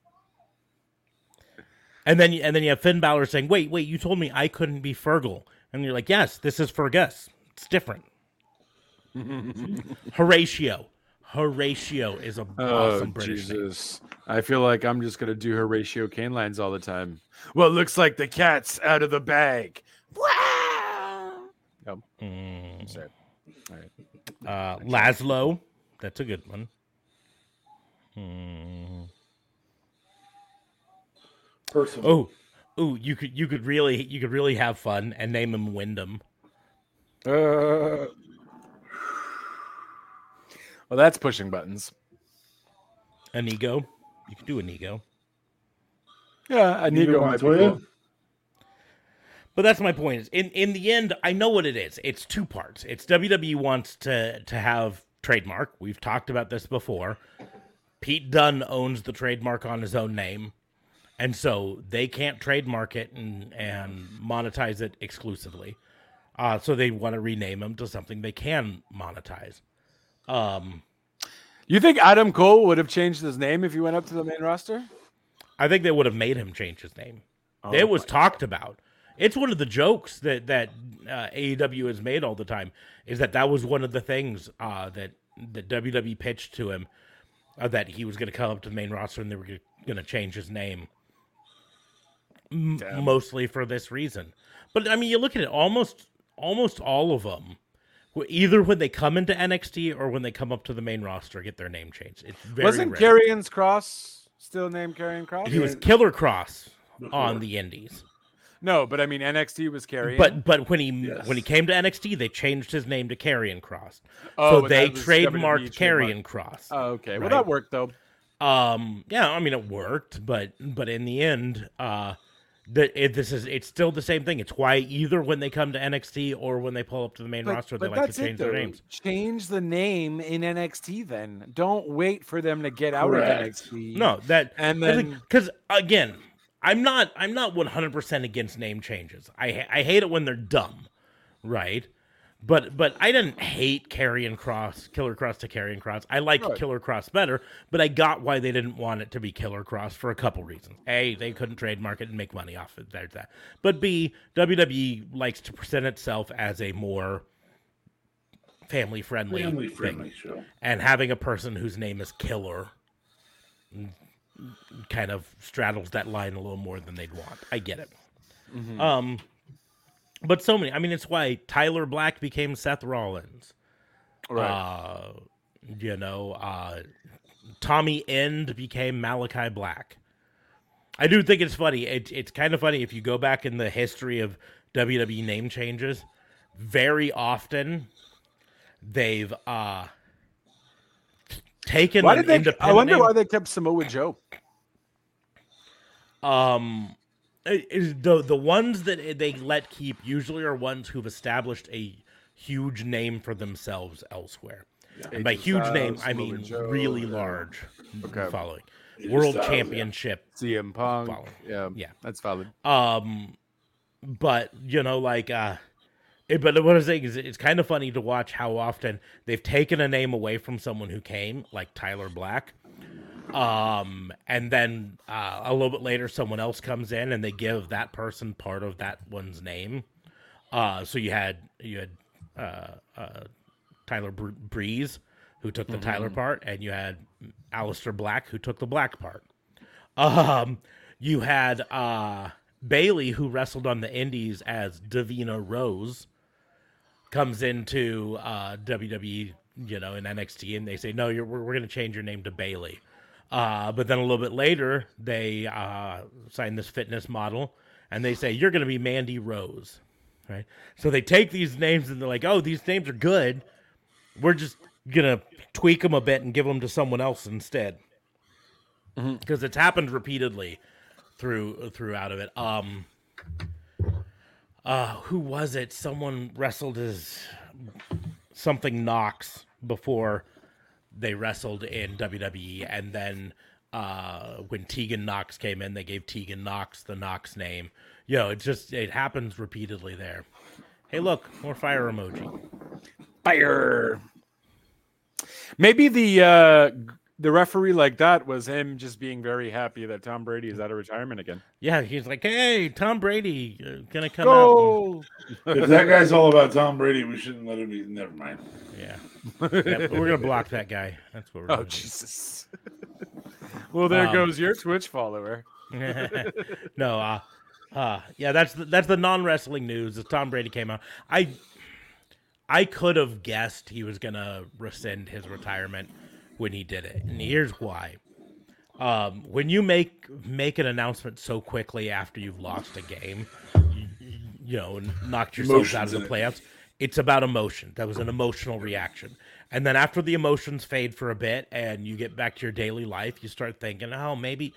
And then you have Finn Balor saying, "Wait, you told me I couldn't be Fergal," and you're like, "Yes, this is Fergus. It's different." Horatio. Horatio is an awesome British name. I feel like I'm just going to do Horatio Cane lines all the time. Well, it looks like the cat's out of the bag. Wow. Nope. Sorry. All right. Laszlo. That's a good one. Percival. Oh, you could really have fun and name him Wyndham. Well, that's pushing buttons. Inigo. You could do Inigo. Yeah, Inigo might be cool. But that's my point. Is in the end, I know what it is. It's two parts. It's WWE wants to have trademark. We've talked about this before. Pete Dunne owns the trademark on his own name. And so they can't trademark it and monetize it exclusively. So they want to rename him to something they can monetize. You think Adam Cole would have changed his name if he went up to the main roster? I think they would have made him change his name. It was talked about. It's one of the jokes that AEW has made all the time, is that was one of the things that WWE pitched to him, that he was going to come up to the main roster and they were going to change his name, mostly for this reason. But I mean, you look at it, almost all of them, either when they come into NXT or when they come up to the main roster, get their name changed. It's very Wasn't rare. Karrion's Kross still named Karrion Kross? He was Killer Kross on the Indies. No, but I mean NXT was Karrion. But when he came to NXT, they changed his name to Karrion Kross. Oh, so they trademarked Karrion Kross. Oh, okay. Right? Well, that worked though. Yeah, I mean it worked, but in the end, it's still the same thing. It's why either when they come to NXT or when they pull up to the main roster, they like to change their names. Change the name in NXT then. Don't wait for them to get out of NXT. No, because again, I'm not 100% against name changes. I hate it when they're dumb, right? But I didn't hate Killer Kross to Karrion Kross. I like Killer Kross better, but I got why they didn't want it to be Killer Kross for a couple reasons. A, they couldn't trademark it and make money off of that. But B, WWE likes to present itself as a more family-friendly show. And having a person whose name is Killer kind of straddles that line a little more than they'd want. I get it. Mm-hmm. But so many. I mean, it's why Tyler Black became Seth Rollins. Right. Tommy End became Malachi Black. I do think it's funny. It's kind of funny if you go back in the history of WWE name changes. Very often, they've taken. Why did they? I wonder why they kept Samoa Joe. The ones that they let keep usually are ones who've established a huge name for themselves elsewhere. Yeah. And by huge name, I mean really large following. World Championship. Yeah. CM Punk. Following. Yeah, that's valid. But, But what I'm saying is it's kind of funny to watch how often they've taken a name away from someone who came, like Tyler Black. And then a little bit later, someone else comes in and they give that person part of that one's name. So you had Tyler Breeze, who took the Tyler part, and you had Aleister Black, who took the Black part. You had Bailey, who wrestled on the indies as Davina Rose, comes into WWE, you know, in NXT, and they say, no, we're going to change your name to Bailey. But then a little bit later, they sign this fitness model, and they say, you're going to be Mandy Rose, right? So they take these names, and they're like, oh, these names are good. We're just going to tweak them a bit and give them to someone else instead. Because it's happened repeatedly throughout of it. Who was it? Someone wrestled as something Knox before they wrestled in WWE. And then when Tegan Knox came in, they gave Tegan Knox the Knox name. You know, it happens repeatedly there. Hey, look, more fire emoji. Fire. Maybe the referee like that was him just being very happy that Tom Brady is out of retirement again. Yeah, he's like, hey, Tom Brady, gonna come out. If that guy's all about Tom Brady, we shouldn't let him be. Never mind. Yeah. We're gonna block that guy. That's what we're doing. Oh, Jesus. Well, there goes your Twitch follower. No, yeah, that's the non-wrestling news. Tom Brady came out. I could have guessed he was gonna rescind his retirement when he did it, and here's why. When you make an announcement so quickly after you've lost a game, you know, and knocked yourself out of the playoffs, it's about emotion. That was an emotional reaction. And then after the emotions fade for a bit and you get back to your daily life, you start thinking, oh, maybe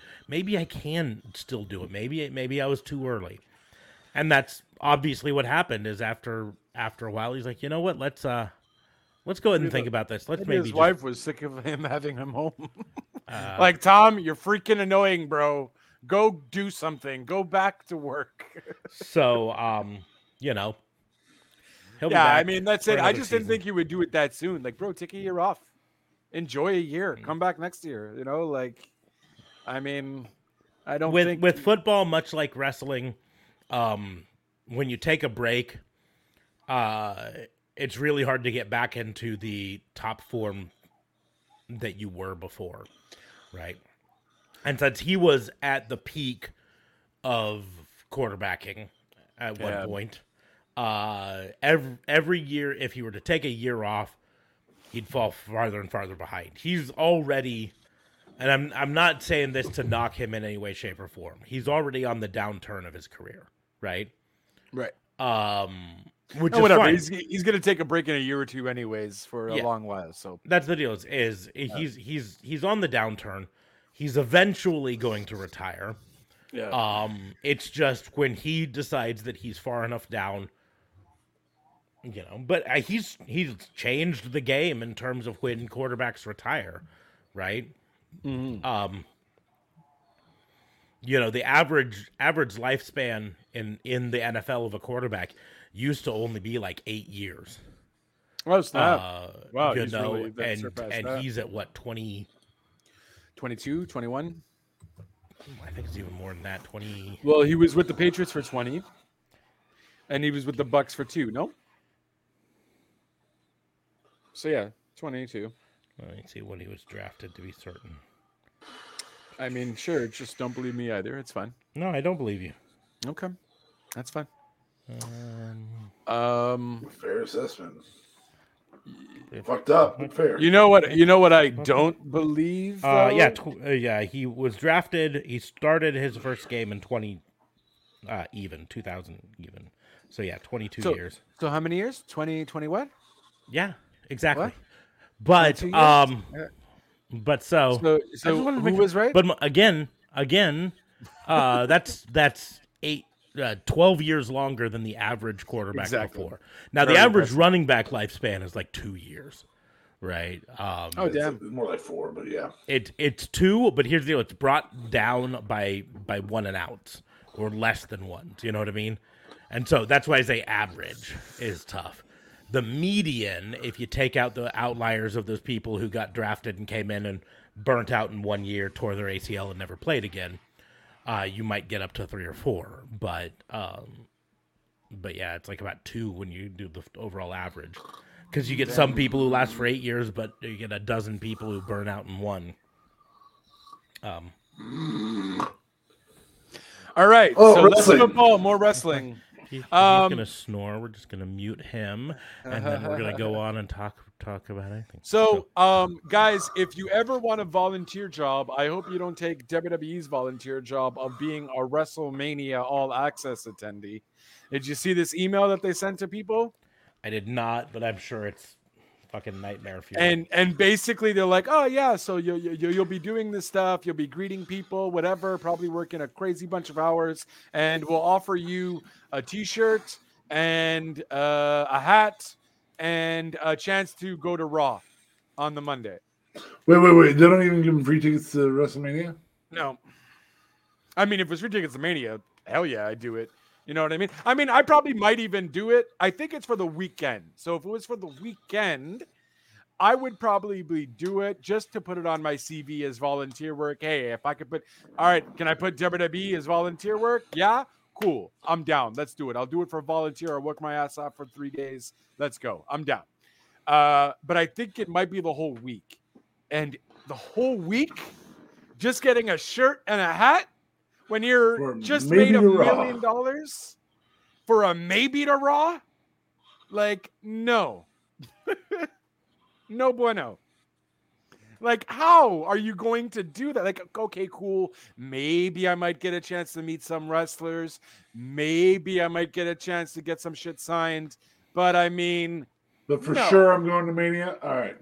I can still do it. Maybe I was too early. And that's obviously what happened is after a while, he's like, you know what, let's go ahead and think about this. His wife was sick of him having him home. Like, Tom, you're freaking annoying, bro. Go do something. Go back to work. So, you know. Yeah, I mean, that's it. I just didn't think you would do it that soon. Like, bro, take a year off. Enjoy a year. Come back next year. You know, like, I mean, I don't think. With football, much like wrestling, when you take a break, it's really hard to get back into the top form that you were before, right? And since he was at the peak of quarterbacking at one point, every year, if he were to take a year off, he'd fall farther and farther behind. He's already, and I'm not saying this to knock him in any way, shape, or form. He's already on the downturn of his career, right? Right. Whatever. He's going to take a break in a year or two anyways for a long while. So that's the deal is he's on the downturn. He's eventually going to retire. Yeah. It's just when he decides that he's far enough down, you know, but he's changed the game in terms of when quarterbacks retire. Right. Mm-hmm. You know, the average lifespan in the NFL of a quarterback used to only be like 8 years. Well, snap. Wow, you know, really and that. He's at what, 20? 22, 21? I think it's even more than that, 20. Well, he was with the Patriots for 20, and he was with the Bucks for 2, no? So, yeah, 22. Let me see when he was drafted to be certain. I mean, sure, just don't believe me either. It's fine. No, I don't believe you. Okay, that's fine. Fair assessment. Fucked up. Fair. You know what? I don't believe. He was drafted. He started his first game in 2000 even. So yeah, 22 years. So how many years? 20 what? Yeah, exactly. What? But so who was right? But again, that's 8. 12 years longer than the average quarterback before. Now, the average running back lifespan is like 2 years, right? Damn. It's more like 4, but yeah. It's 2, but here's the deal. It's brought down by 1 an ounce or less than 1. Do you know what I mean? And so that's why I say average is tough. The median, if you take out the outliers of those people who got drafted and came in and burnt out in 1 year, tore their ACL and never played again, you might get up to 3 or 4. But yeah, it's like about 2 when you do the overall average. Because you get some people who last for 8 years, but you get 12 people who burn out in 1. All right. Oh, so wrestling. Let's go more wrestling. He's going to snore. We're just going to mute him, and then we're going to go on and talk about anything. So, guys, if you ever want a volunteer job, I hope you don't take WWE's volunteer job of being a WrestleMania All Access attendee. Did you see this email that they sent to people? I did not, but I'm sure it's fucking nightmare fuel. And basically they're like, oh yeah, so you'll be doing this stuff, you'll be greeting people, whatever, probably working a crazy bunch of hours, and we'll offer you a t-shirt and a hat and a chance to go to Raw on the Monday. Wait, they don't even give them free tickets to WrestleMania? No. I mean, if it was free tickets to Mania, hell yeah, I'd do it. You know what I mean? I mean, I probably might even do it. I think it's for the weekend. So if it was for the weekend, I would probably do it just to put it on my CV as volunteer work. Hey, if I could put, all right, can I put WWE as volunteer work? Yeah, cool. I'm down. Let's do it. I'll do it for volunteer. I'll work my ass off for 3 days. Let's go. I'm down. But I think it might be the whole week. And the whole week, just getting a shirt and a hat, when you're just made $1 million for a maybe to Raw, like, no. No bueno. Like, how are you going to do that? Like, okay, cool. Maybe I might get a chance to meet some wrestlers. Maybe I might get a chance to get some shit signed. But I mean, sure, I'm going to Mania. All right.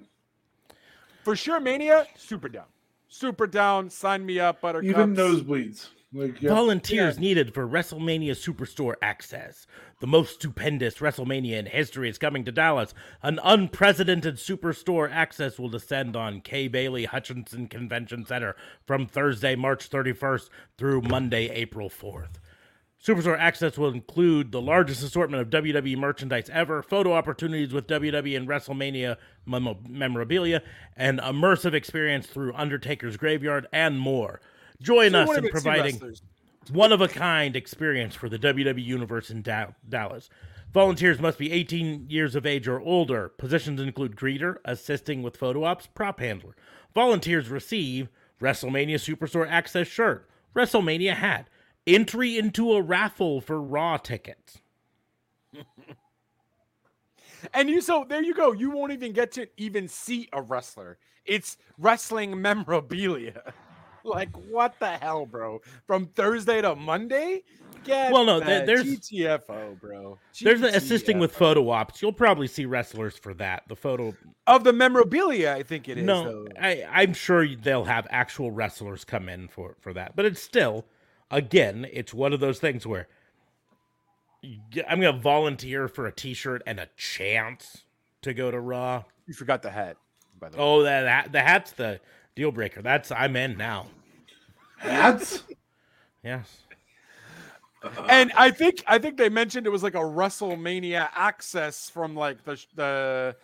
For sure, Mania, super down. Super down. Sign me up, Buttercups. Even nosebleeds. Like, yeah. Volunteers needed for WrestleMania Superstore Access. The most stupendous WrestleMania in history is coming to Dallas. An unprecedented Superstore Access will descend on Kay Bailey Hutchinson Convention Center from Thursday, March 31st through Monday, April 4th. Superstore Access will include the largest assortment of WWE merchandise ever, photo opportunities with WWE and WrestleMania memorabilia, an immersive experience through Undertaker's graveyard, and more. Join us in providing one-of-a-kind experience for the WWE Universe in Dallas. Volunteers must be 18 years of age or older. Positions include greeter, assisting with photo ops, prop handler. Volunteers receive WrestleMania Superstore Access shirt, WrestleMania hat, entry into a raffle for Raw tickets. And so there you go. You won't even get to even see a wrestler. It's wrestling memorabilia. Like, what the hell, bro? From Thursday to Monday? There's GTFO, bro. GTFO. There's the assisting with photo ops. You'll probably see wrestlers for that. The photo of the memorabilia, I think it is. No, I'm sure they'll have actual wrestlers come in for that. But it's still, again, it's one of those things where I'm going to volunteer for a t-shirt and a chance to go to Raw. You forgot the hat, by the way. Oh, the hat's the deal breaker. That's I'm in now. Hats? Yes. And I think they mentioned it was like a WrestleMania access from like the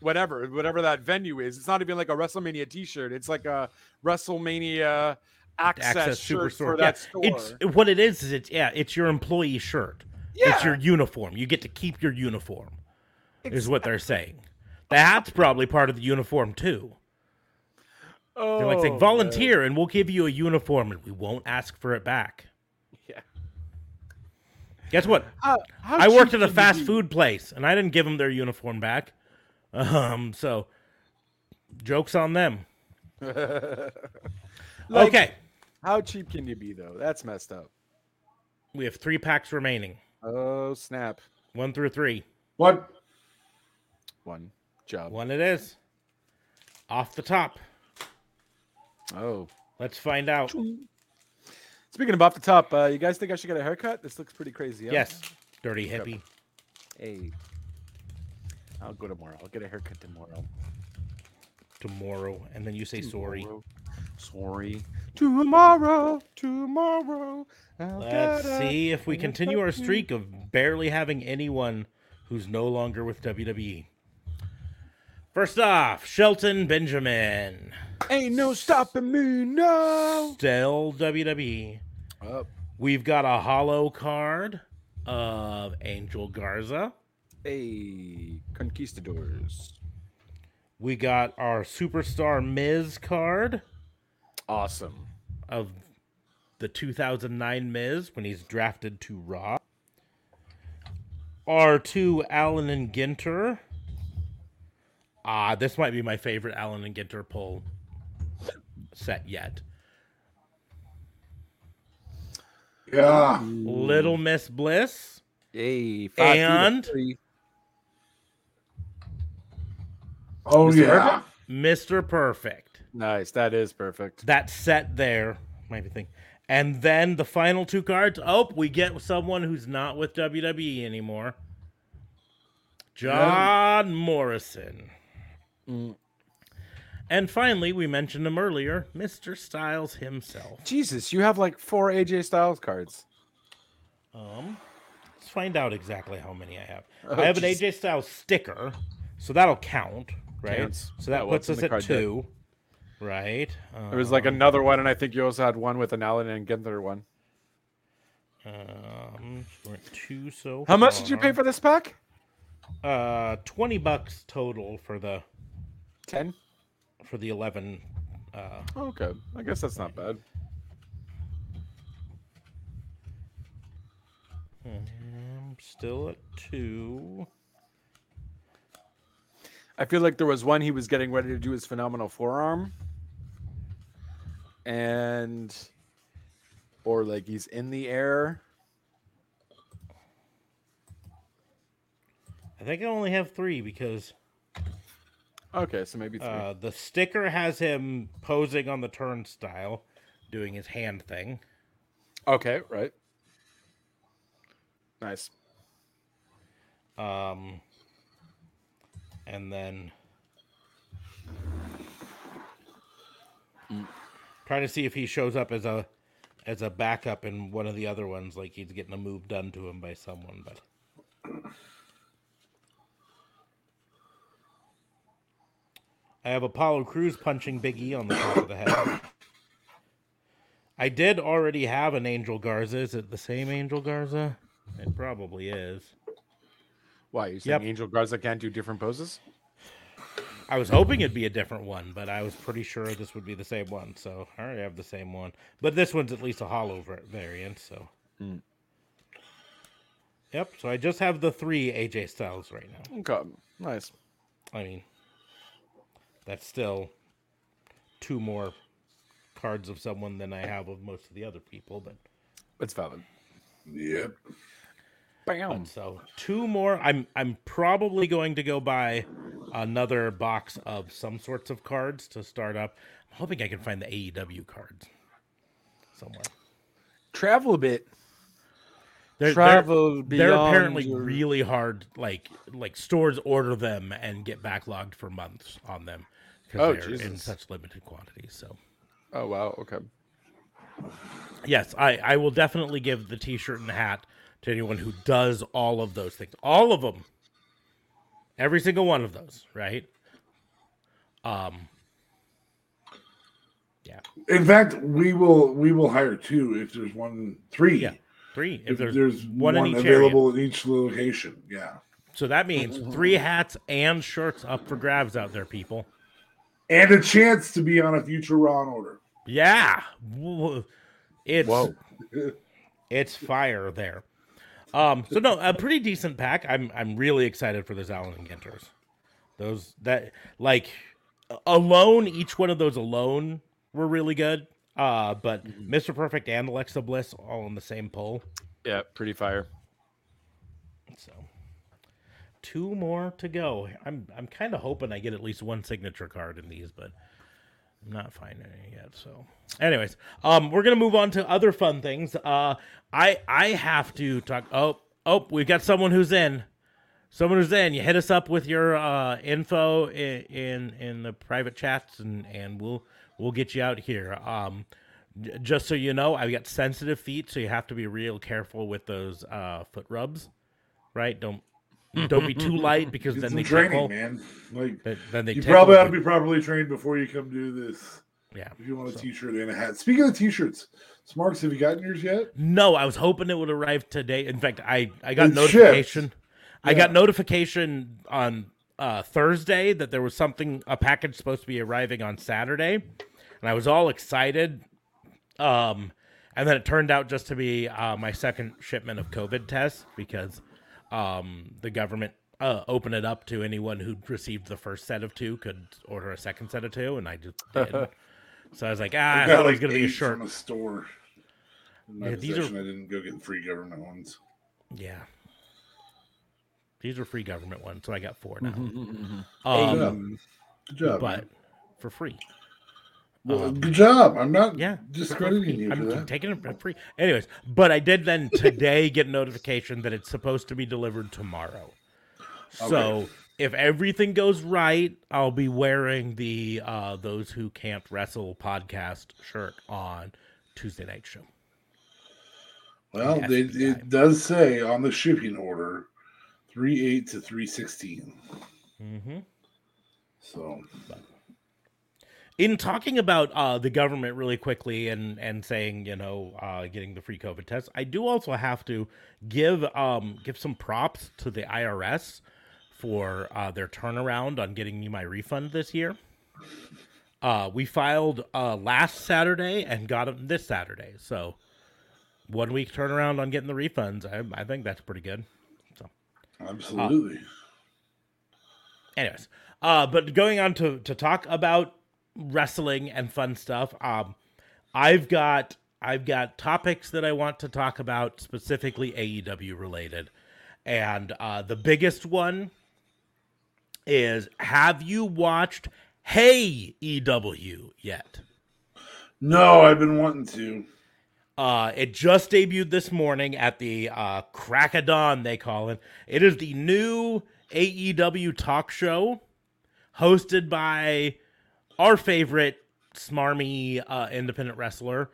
whatever that venue is. It's not even like a WrestleMania t-shirt. It's like a WrestleMania access shirt Superstore. For that store. It's what it is. It's your employee shirt. Yeah. It's your uniform. You get to keep your uniform. Exactly. Is what they're saying. The hat's probably part of the uniform too. Oh, they're like saying, volunteer, and we'll give you a uniform, and we won't ask for it back. Yeah. Guess what? I worked at a fast food place, and I didn't give them their uniform back. So, joke's on them. Okay. How cheap can you be, though? That's messed up. We have 3 packs remaining. Oh, snap. 1 through 3. What? 1 job. 1 it is. Off the top. Oh, let's find out. Speaking of off the top, you guys think I should get a haircut? This looks pretty crazy. Huh? Yes, dirty hippie. Hey, I'll go tomorrow. I'll get a haircut tomorrow. And then you say tomorrow. Sorry. Sorry. Tomorrow. Let's see if we continue our streak of barely having anyone who's no longer with WWE. First off, Shelton Benjamin. Ain't no stopping me, no. Still WWE. Up. We've got a hollow card of Angel Garza. Hey, Conquistadors. We got our Superstar Miz card. Awesome. Of the 2009 Miz when he's drafted to Raw. R2 Allen and Ginter. This might be my favorite Allen and Ginter pull set yet. Yeah. Little Miss Bliss. Hey, 5 and 3. Oh, Mr. yeah. Perfect? Mr. Perfect. Nice. That is perfect. That set there. Might be thinking. And then the final two cards. Oh, we get someone who's not with WWE anymore. John Morrison. Mm. And finally, we mentioned him earlier, Mr. Styles himself. Jesus, you have like 4 AJ Styles cards. Let's find out exactly how many I have. Oh, I have an AJ Styles sticker, so that'll count, right? Counts. So that puts us at 2. Deck. Right. There was like another one, and I think you also had one with an Allen and Ginter one. We're at 2 so far. How much did you pay for this pack? $20 total for the 10. For the 11. Okay, I guess that's not bad. I'm still at 2. I feel like there was one he was getting ready to do his phenomenal forearm, and or like he's in the air. I think I only have 3 because. Okay, so maybe 3. The sticker has him posing on the turnstile, doing his hand thing. Okay, right. Nice. And then trying to see if he shows up as a backup in one of the other ones, like he's getting a move done to him by someone, but. I have Apollo Crews punching Big E on the top of the head. I did already have an Angel Garza. Is it the same Angel Garza? It probably is. Why? You saying Angel Garza can't do different poses? I was hoping it'd be a different one, but I was pretty sure this would be the same one. So I already have the same one. But this one's at least a hollow variant. So. Mm. Yep. So I just have the 3 AJ Styles right now. Okay. Nice. I mean. That's still 2 more cards of someone than I have of most of the other people, but it's valid. Yep. Bam. And so 2 more. I'm probably going to go buy another box of some sorts of cards to start up. I'm hoping I can find the AEW cards somewhere. Travel a bit. They're apparently really hard. Like stores order them and get backlogged for months on them because they're in such limited quantities. So, oh wow, okay. Yes, I will definitely give the T-shirt and the hat to anyone who does all of those things, all of them, every single one of those. Right? Yeah. In fact, we will hire 2 if there's 1, 3. Yeah. 3 if there's one in each available area. In each location. Yeah. So that means 3 hats and shirts up for grabs out there, people. And a chance to be on a future Raw and Order. Yeah. It's fire there. So no, a pretty decent pack. I'm really excited for those Allen and Ginters. Those that like alone, each one of those alone were really good. But Mr. Perfect and Alexa Bliss all in the same poll. Yeah, pretty fire. So 2 more to go. I'm kind of hoping I get at least one signature card in these, but I'm not finding it yet. So anyways, we're going to move on to other fun things. I have to talk. Oh, we've got someone who's in. You hit us up with your info in the private chats and we'll We'll get you out here. Just so you know, I've got sensitive feet, so you have to be real careful with those foot rubs, right? Don't be too light, because then they tickle. Man. Like, then they you probably ought to be properly trained before you come do this. Yeah. If you want a t-shirt and a hat. Speaking of t-shirts, Smarks, have you gotten yours yet? No, I was hoping it would arrive today. In fact, I got notification. Shipped. I got notification on Thursday that there was a package supposed to be arriving on Saturday, and I was all excited. And then it turned out just to be my second shipment of COVID tests, because the government opened it up to anyone who received the first set of two could order a second set of two, and I just did. So I was like, I thought it was going to be a shirt from a store. In my possession, I didn't go get free government ones. Yeah. These are free government ones, so I got four now. Good job. But man. For free. Well, good job. I'm not discrediting you for that. I'm taking it for free. Anyways, but I did then today get notification that it's supposed to be delivered tomorrow. Okay. So if everything goes right, I'll be wearing the Those Who Can't Wrestle podcast shirt on Tuesday night show. Well, it does say on the shipping order 3/8 to 3/16. Mm-hmm. So... In talking about the government really quickly and saying, getting the free COVID test, I do also have to give some props to the IRS for their turnaround on getting me my refund this year. We filed last Saturday and got them this Saturday. So 1 week turnaround on getting the refunds. I think that's pretty good. So, absolutely. Anyways, but going on to talk about wrestling and fun stuff. I've got topics that I want to talk about, specifically AEW related, and the biggest one is: have you watched Hey EW yet? No, I've been wanting to. It just debuted this morning at the crack of dawn, they call it. It is the new AEW talk show hosted by our favorite smarmy independent wrestler,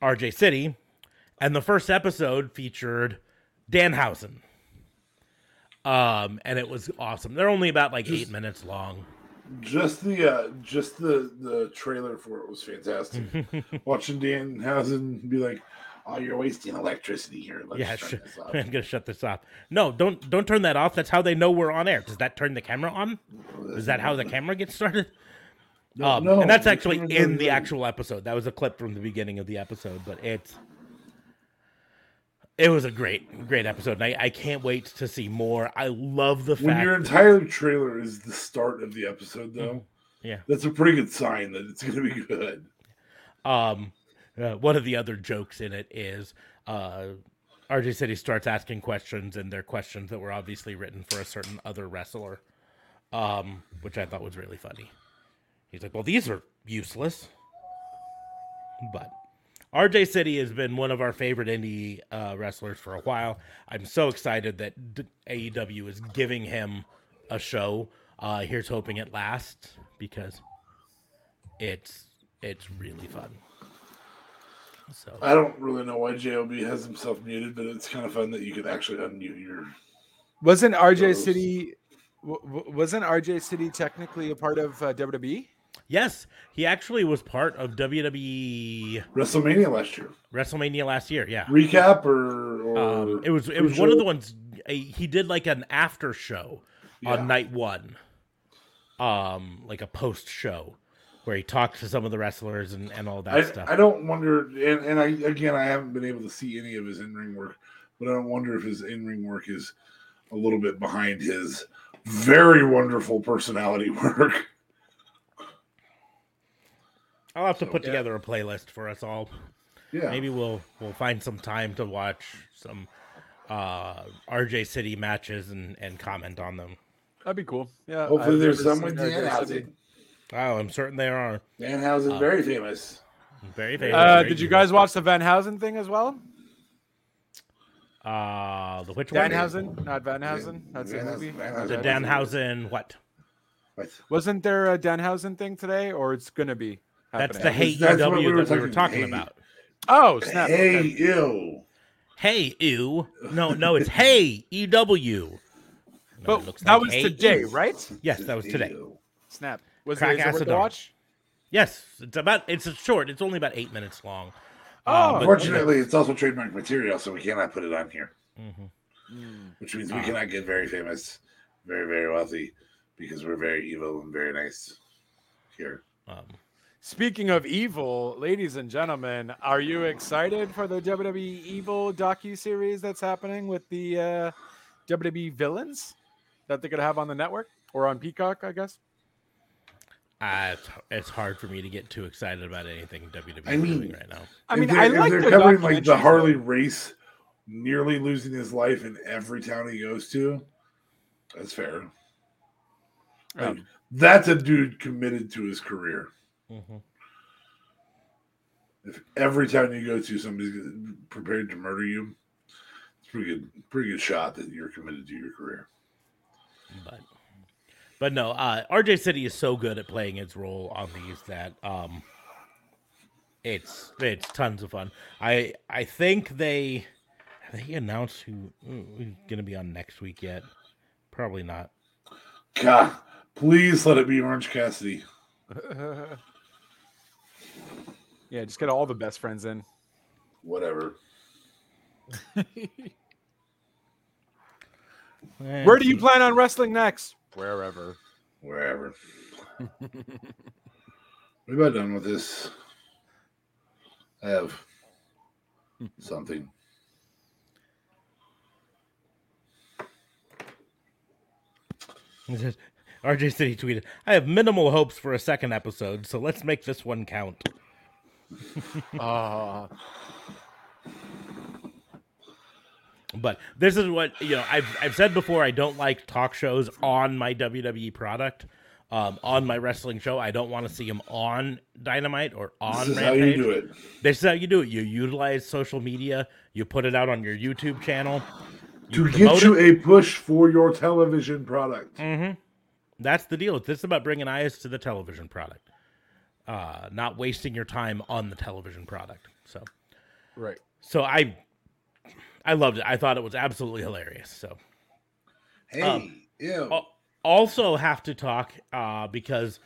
RJ City, and the first episode featured Danhausen. And it was awesome. They're only about 8 minutes long. Just the trailer for it was fantastic. Watching Danhausen be like, "Oh, you're wasting electricity here. Let's turn this off." I'm gonna shut this off. No, don't turn that off. That's how they know we're on air. Does that turn the camera on? Is that how the camera gets started? No, and that's actually in the actual episode. That was a clip from the beginning of the episode, but it was a great episode, and I can't wait to see more. I love the fact when your entire trailer is the start of the episode, though. Yeah, that's a pretty good sign that it's going to be good. One of the other jokes in it is RJ City starts asking questions, and they're questions that were obviously written for a certain other wrestler, which I thought was really funny. He's like, well, these are useless. But RJ City has been one of our favorite indie wrestlers for a while. I'm so excited that AEW is giving him a show. Here's hoping it lasts, because it's really fun. So I don't really know why JOB has himself muted, but it's kind of fun that you can actually unmute your... Wasn't RJ City technically a part of WWE? Yes, he actually was part of WWE WrestleMania last year, yeah. Recap or it was one of the ones he did an after show on night one, a post show where he talked to some of the wrestlers and all that stuff. I don't wonder, I haven't been able to see any of his in-ring work, but I don't wonder if his in-ring work is a little bit behind his very wonderful personality work. I'll have to put together a playlist for us all. Yeah, maybe we'll find some time to watch some RJ City matches and comment on them. That'd be cool. Yeah, hopefully there's some with Danhausen. Oh, I'm certain there are. Danhausen, very famous. Very famous. Did you guys watch the Danhausen thing as well? The which one? Danhausen, not Danhausen. That's the movie. The Danhausen what? Wasn't there a Danhausen thing today, or it's gonna be? That's the Hey EW that we were talking about. Oh, snap. Hey, ew. Hey, ew. No, it's Hey EW. No, but like that was today, right? Yes, that was today. Snap. Was that worth the watch? Yes, it's short. It's only about 8 minutes long. Unfortunately, it's also trademark material, so we cannot put it on here. Mm-hmm. Which means we cannot get very famous, very, very wealthy, because we're very evil and very nice here. Speaking of evil, ladies and gentlemen, are you excited for the WWE Evil docuseries that's happening with the WWE villains that they're going to have on the network or on Peacock, I guess? It's hard for me to get too excited about anything WWE doing right now. They're covering like the Harley race nearly losing his life in every town he goes to. That's fair. That's a dude committed to his career. Mm-hmm. If every town you go to, somebody's prepared to murder you, it's pretty good shot that you're committed to your career. But no, RJ City is so good at playing its role on these that it's tons of fun. I think they announced who's gonna be on next week yet. Probably not. God, please let it be Orange Cassidy. Yeah, just get all the best friends in. Whatever. Where do you plan on wrestling next? Wherever. We're about done with this. I have something. RJ City tweeted, I have minimal hopes for a second episode, so let's make this one count. But this is what, I've said before, I don't like talk shows on my WWE product, on my wrestling show. I don't want to see them on Dynamite or on Rampage. This is how you do it. This is how you do it. You utilize social media. You put it out on your YouTube channel. You to get you a push for your television product. Mm-hmm. That's the deal. It's about bringing eyes to the television product, not wasting your time on the television product. So, right. So I loved it. I thought it was absolutely hilarious. So, hey, also have to talk because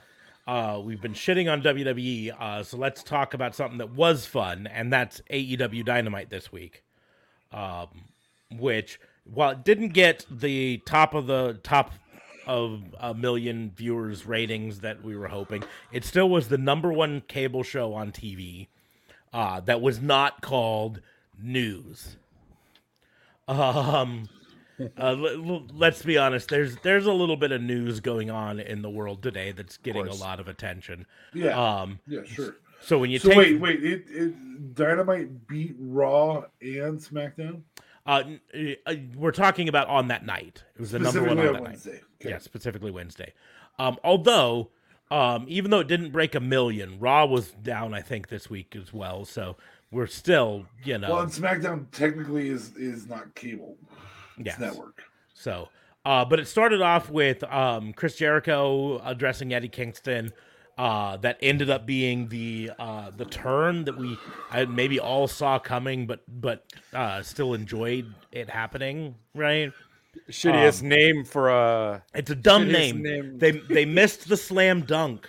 we've been shitting on WWE. So let's talk about something that was fun, and that's AEW Dynamite this week, which while it didn't get the top of a million viewers ratings that we were hoping, it still was the number one cable show on TV that was not called news. Let's be honest. There's a little bit of news going on in the world today that's getting a lot of attention. Yeah. Yeah. Sure. So when you wait, it Dynamite beat Raw and SmackDown. We're talking about on that night. It was the number one on that Wednesday. Night. Okay. Yeah, specifically Wednesday. Although, even though it didn't break a million, Raw was down, I think, this week as well. So we're still, Well, and SmackDown technically is not cable. It's network. So, but it started off with Chris Jericho addressing Eddie Kingston. That ended up being the turn that I maybe all saw coming, but still enjoyed it happening. Right? Shittiest name for a. It's a dumb name. They missed the slam dunk,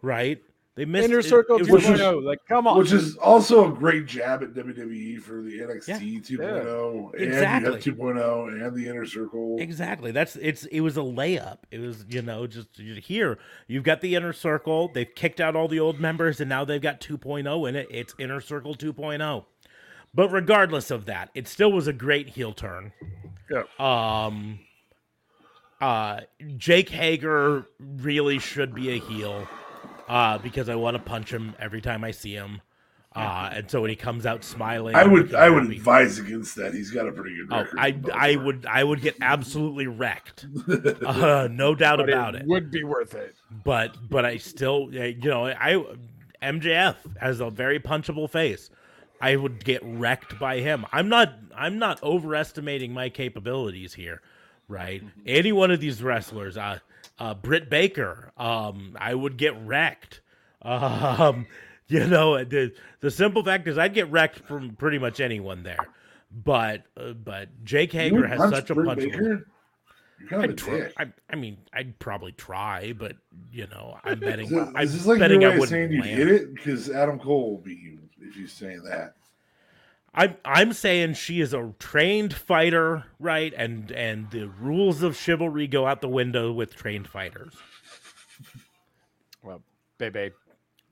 right? They missed Inner Circle 2.0. Like, come on, which is also a great jab at WWE for the NXT 2.0 and 2.0 and the Inner Circle. Exactly. It was a layup. It was here you've got the Inner Circle. They've kicked out all the old members and now they've got 2.0 in it. It's Inner Circle 2.0. But regardless of that, it still was a great heel turn. Yeah. Jake Hager really should be a heel. Because I want to punch him every time I see him, and so when he comes out smiling, I would advise against that. He's got a pretty good record. I would get absolutely wrecked, no doubt about it. Would be worth it. But I still, MJF has a very punchable face. I would get wrecked by him. I'm not overestimating my capabilities here, right? Any one of these wrestlers, Britt Baker, I would get wrecked. You know, the simple fact is I'd get wrecked from pretty much anyone there. But Jake Hager has such a punch. I mean, I'd probably try, but you know, I'm betting. Is this like your way of saying you did it? Because Adam Cole will beat you if you say that. I'm saying she is a trained fighter, right? And the rules of chivalry go out the window with trained fighters. Well, Bebe,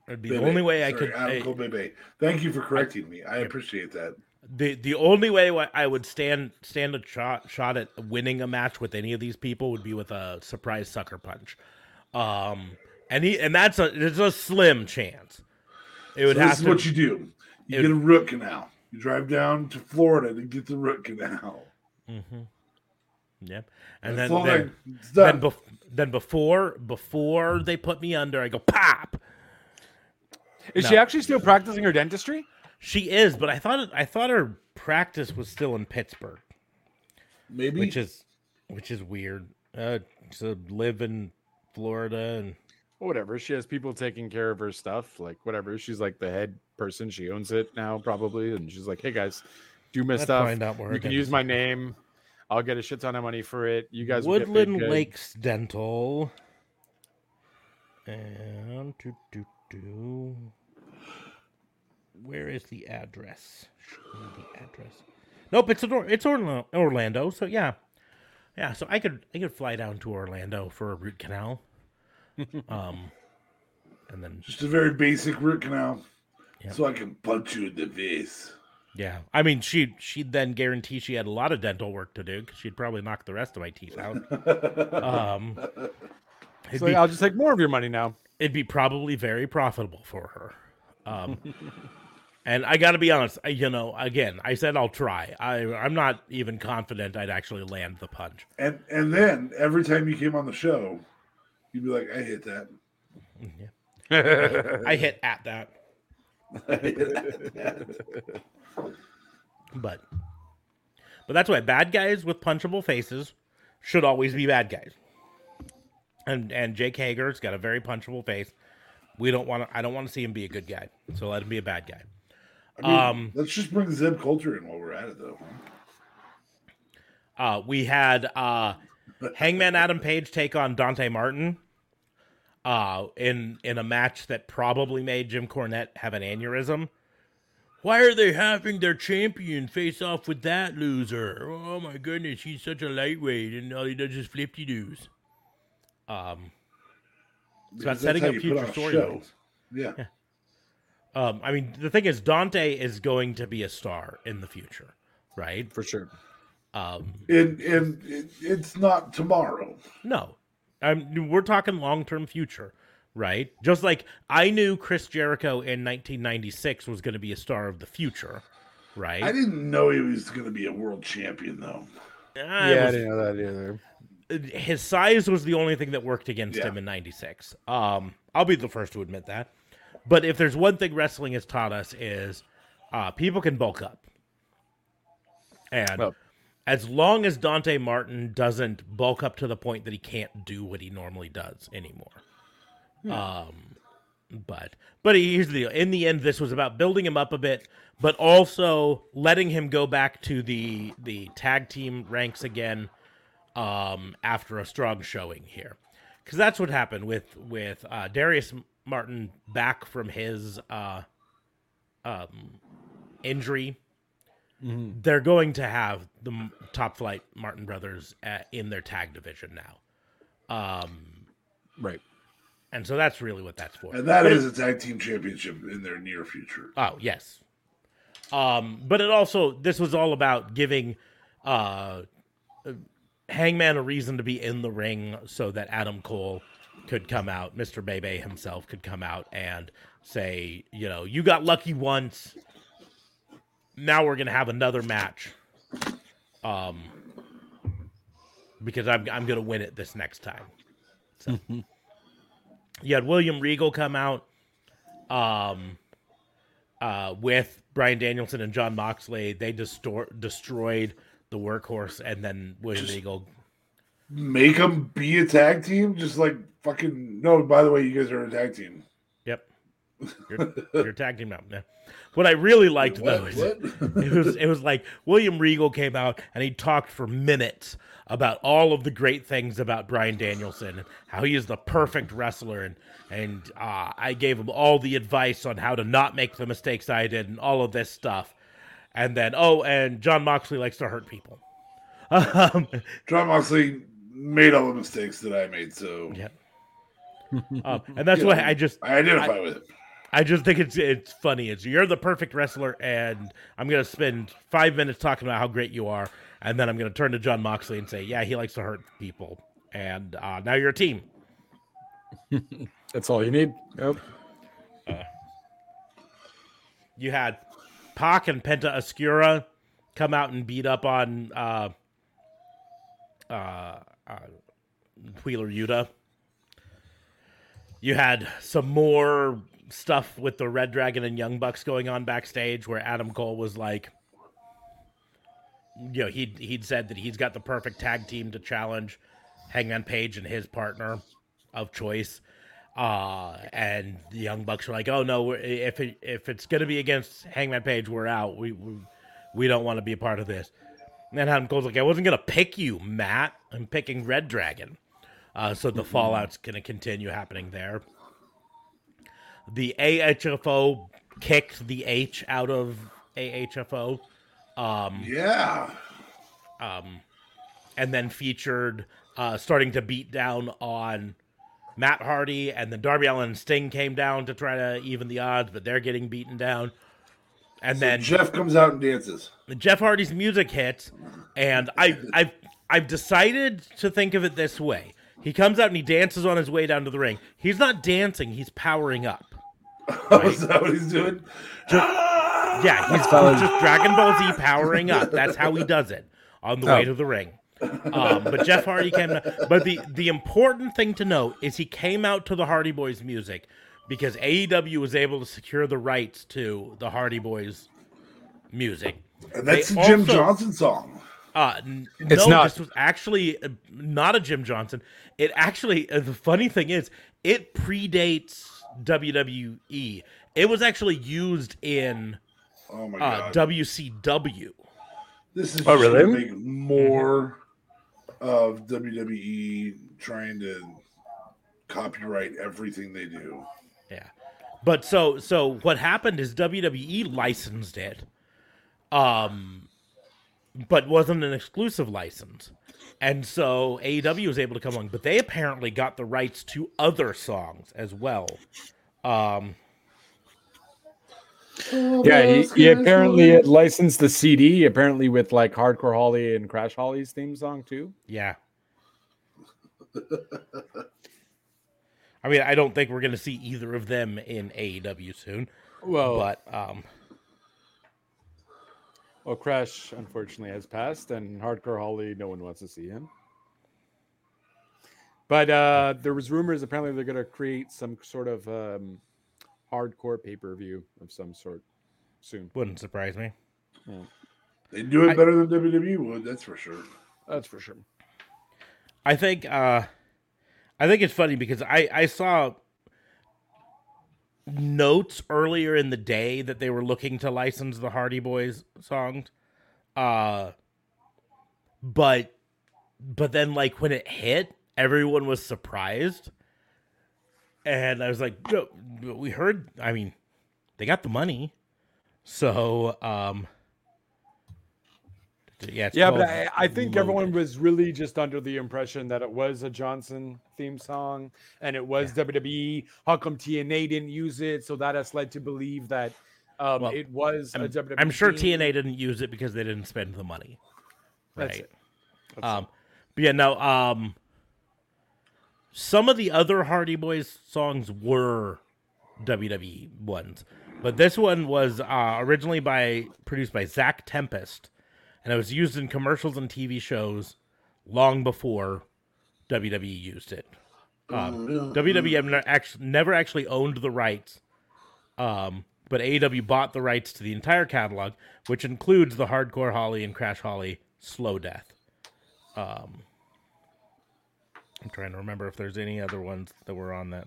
it'd be Bebe. The only way I could. Adam Cole, Bebe. Thank you for correcting me. I appreciate that. The only way I would stand a shot at winning a match with any of these people would be with a surprise sucker punch, and that's a slim chance. This is what you do. You get a root canal. You drive down to Florida to get the root canal. Mm-hmm. Yep. And then before they put me under, I go pop. Is she actually still practicing her dentistry? She is, but I thought her practice was still in Pittsburgh. Maybe, which is weird. To live in Florida and whatever. She has people taking care of her stuff, like whatever. She's like the head person. She owns it now, probably. And she's like, "Hey guys, do my stuff. You can use my name. I'll get a shit ton of money for it. You guys will get paid good." Woodland Lakes Dental. And where is the address? Nope, it's Orlando. So yeah. So I could fly down to Orlando for a root canal, and then just a very basic root canal, so I can punch you in the face. Yeah, I mean she'd then guarantee she had a lot of dental work to do because she'd probably knock the rest of my teeth out. So I'll just take more of your money now. It'd be probably very profitable for her. And I got to be honest, again, I said I'll try. I'm not even confident I'd actually land the punch. And then every time you came on the show, you'd be like, "I hit that." Yeah. I hit at that. But that's why bad guys with punchable faces should always be bad guys. And Jake Hager's got a very punchable face. I don't want to see him be a good guy. So let him be a bad guy. I mean, let's just bring Zeb Coulter in while we're at it, though. We had Hangman Adam Page take on Dante Martin in a match that probably made Jim Cornette have an aneurysm. Why are they having their champion face off with that loser? Oh my goodness, he's such a lightweight, and all he does is flip-de-doos. It's about setting up future storylines. Yeah. I mean, the thing is, Dante is going to be a star in the future, right? For sure. It's not tomorrow. No. We're talking long-term future, right? Just like I knew Chris Jericho in 1996 was going to be a star of the future, right? I didn't know he was going to be a world champion, though. I didn't know that either. His size was the only thing that worked against him in 96. I'll be the first to admit that. But if there's one thing wrestling has taught us is people can bulk up. And as long as Dante Martin doesn't bulk up to the point that he can't do what he normally does anymore. But here's the deal. In the end, this was about building him up a bit, but also letting him go back to the tag team ranks again. After a strong showing here, because that's what happened with Darius Martin back from his injury. Mm-hmm. They're going to have the Top Flight Martin brothers in their tag division now, right? And so that's really what that's for. And that is a tag team championship in their near future. Oh yes, but it also this was all about giving. Hangman a reason to be in the ring so that Adam Cole could come out, Mr. Bebe himself could come out and say, you know, you got lucky once. Now we're going to have another match. Because I'm going to win it this next time. So. You had William Regal come out with Bryan Danielson and John Moxley. They destroyed the Workhorse, and then William Regal. Make them be a tag team? Just like fucking... No, by the way, you guys are a tag team. Yep. Your tag team now. Yeah. What I really liked it was like William Regal came out and he talked for minutes about all of the great things about Bryan Danielson and how he is the perfect wrestler, and I gave him all the advice on how to not make the mistakes I did and all of this stuff. And then and John Moxley likes to hurt people. John Moxley made all the mistakes that I made, so yeah. And that's why I identify with it. I just think it's funny. It's you're the perfect wrestler, and I'm going to spend 5 minutes talking about how great you are, and then I'm going to turn to John Moxley and say, yeah, he likes to hurt people, and now you're a team. That's all you need. Yep. You had Pac and Penta Oscura come out and beat up on Wheeler Yuta. You had some more stuff with the Red Dragon and Young Bucks going on backstage, where Adam Cole was like, you know, he'd said that he's got the perfect tag team to challenge Hangman Page and his partner of choice, and the Young Bucks were like, oh no, if it's gonna be against Hangman Page, we're out. We don't want to be a part of this. And then Adam Cole's like, I wasn't gonna pick you, Matt. I'm picking Red Dragon. So the fallout's gonna continue happening there. The AHFO kicked the H out of AHFO. And then featured starting to beat down on Matt Hardy, and then Darby Allin and Sting came down to try to even the odds, but they're getting beaten down. And so then Jeff comes out and dances. Jeff Hardy's music hits, and I've decided to think of it this way. He comes out and he dances on his way down to the ring. He's not dancing, he's powering up. Right? Is that what he's doing? He's just Dragon Ball Z powering up. That's how he does it on the way to the ring. But Jeff Hardy came out. But the important thing to note is he came out to the Hardy Boys music because AEW was able to secure the rights to the Hardy Boys music. And that's the Jim Johnson song. This was actually not a Jim Johnson. It actually, the funny thing is, it predates WWE. It was actually used in WCW. This is really more of WWE trying to copyright everything they do. Yeah, but so what happened is WWE licensed it. But wasn't an exclusive license. And so AEW was able to come along, but they apparently got the rights to other songs as well. He apparently had licensed the CD, apparently with like Hardcore Holly and Crash Holly's theme song too. Yeah. I mean, I don't think we're going to see either of them in AEW soon. Well, but... Well, Crash, unfortunately, has passed, and Hardcore Holly, no one wants to see him. But there was rumors, apparently, they're going to create some sort of hardcore pay-per-view of some sort soon. Wouldn't surprise me. Yeah. They do it better than WWE would, that's for sure. That's for sure. I think it's funny because I saw notes earlier in the day that they were looking to license the Hardy Boys songs, but then like when it hit, everyone was surprised, and I was like, we heard. I mean, they got the money, so yeah. But I think everyone was really just under the impression that it was a Johnson theme song and it was WWE. How come TNA didn't use it? So that has led to believe that it was a WWE. I'm sure TNA didn't use it because they didn't spend the money. Right. That's it. But yeah, no. Some of the other Hardy Boys songs were WWE ones, but this one was originally produced by Zach Tempest. And it was used in commercials and TV shows long before WWE used it. WWE never actually owned the rights, but AEW bought the rights to the entire catalog, which includes the Hardcore Holly and Crash Holly Slow Death. I'm trying to remember if there's any other ones that were on that.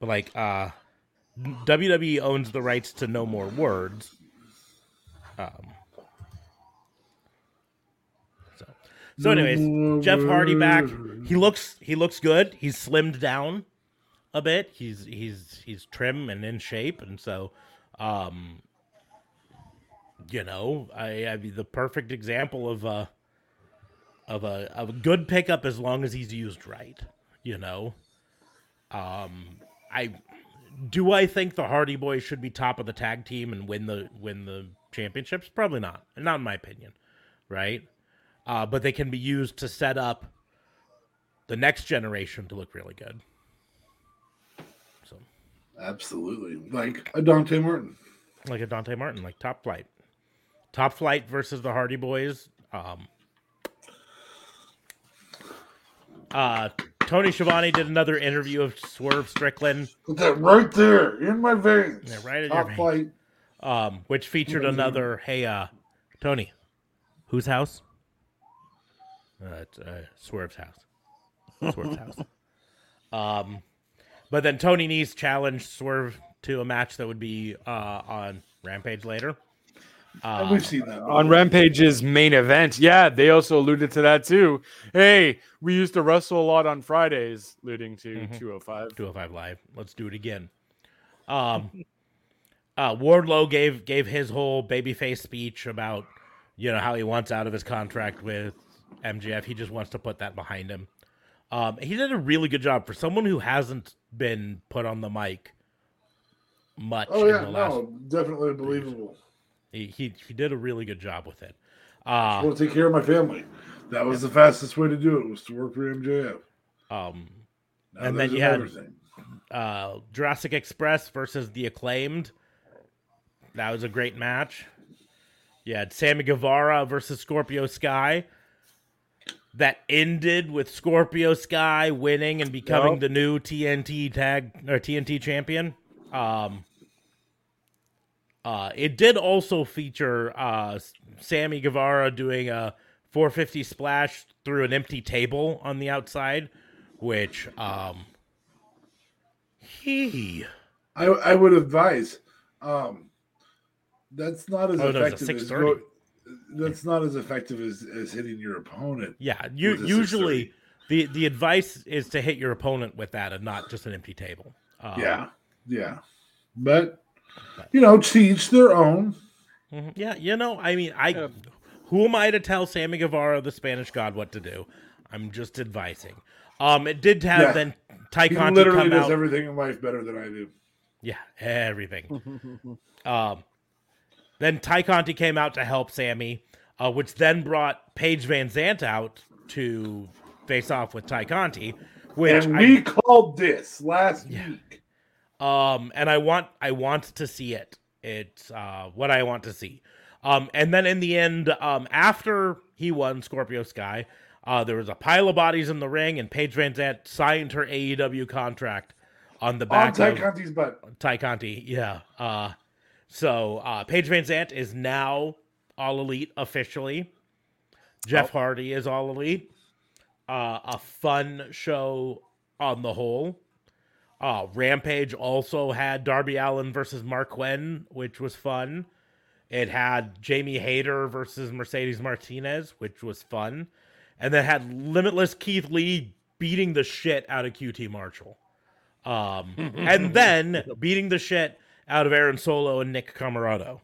But like, WWE owns the rights to No More Words. So anyways, Jeff Hardy back. He looks good. He's slimmed down a bit. He's trim and in shape, and so, you know, I mean, the perfect example of a good pickup as long as he's used right. You know, I think the Hardy Boys should be top of the tag team and win the championships? Probably not. Not in my opinion, right? But they can be used to set up the next generation to look really good. So, absolutely, like a Dante Martin, like Top Flight versus the Hardy Boys. Tony Schiavone did another interview of Swerve Strickland. Put that right there in my veins. Yeah, right in your veins. Which featured another. Hey, Tony, whose house? It's Swerve's house. Swerve's house. But then Tony Nese challenged Swerve to a match that would be on Rampage later. We've seen that on Rampage's main event. Yeah, they also alluded to that too. Hey, we used to wrestle a lot on Fridays, alluding to 205. 205 Live. Let's do it again. Wardlow gave his whole babyface speech about, you know, how he wants out of his contract with MJF. He just wants to put that behind him. He did a really good job for someone who hasn't been put on the mic much. Oh yeah, definitely believable. He did a really good job with it. I just want to take care of my family. That was the fastest way to do it, was to work for MJF. And then you had Jurassic Express versus The Acclaimed. That was a great match. You had Sammy Guevara versus Scorpio Sky. That ended with Scorpio Sky winning and becoming the new TNT tag or TNT champion. It did also feature Sammy Guevara doing a 450 splash through an empty table on the outside, which I would advise. That's not as effective as that's not as effective as hitting your opponent. Yeah, usually the advice is to hit your opponent with that and not just an empty table. But you know, to each their own. Yeah, you know, I mean, who am I to tell Sammy Guevara, the Spanish God, what to do? I'm just advising. It did have then Ty Conti literally come does out. Everything in life better than I do. Yeah, everything. Then Ty Conti came out to help Sammy, which then brought Paige VanZant out to face off with Ty Conti. We called this last week. And I want to see it. It's what I want to see. And then in the end, after he won Scorpio Sky, there was a pile of bodies in the ring, and Paige VanZant signed her AEW contract on the back of Ty Conti's butt. Ty Conti, yeah. So Paige VanZant is now All Elite officially. Jeff Hardy is All Elite. A fun show on the whole. Rampage also had Darby Allin versus Mark Quinn, which was fun. It had Jamie Hayter versus Mercedes Martinez, which was fun. And then had Limitless Keith Lee beating the shit out of QT Marshall. And then beating the shit out of Aaron Solo and Nick Comoroto.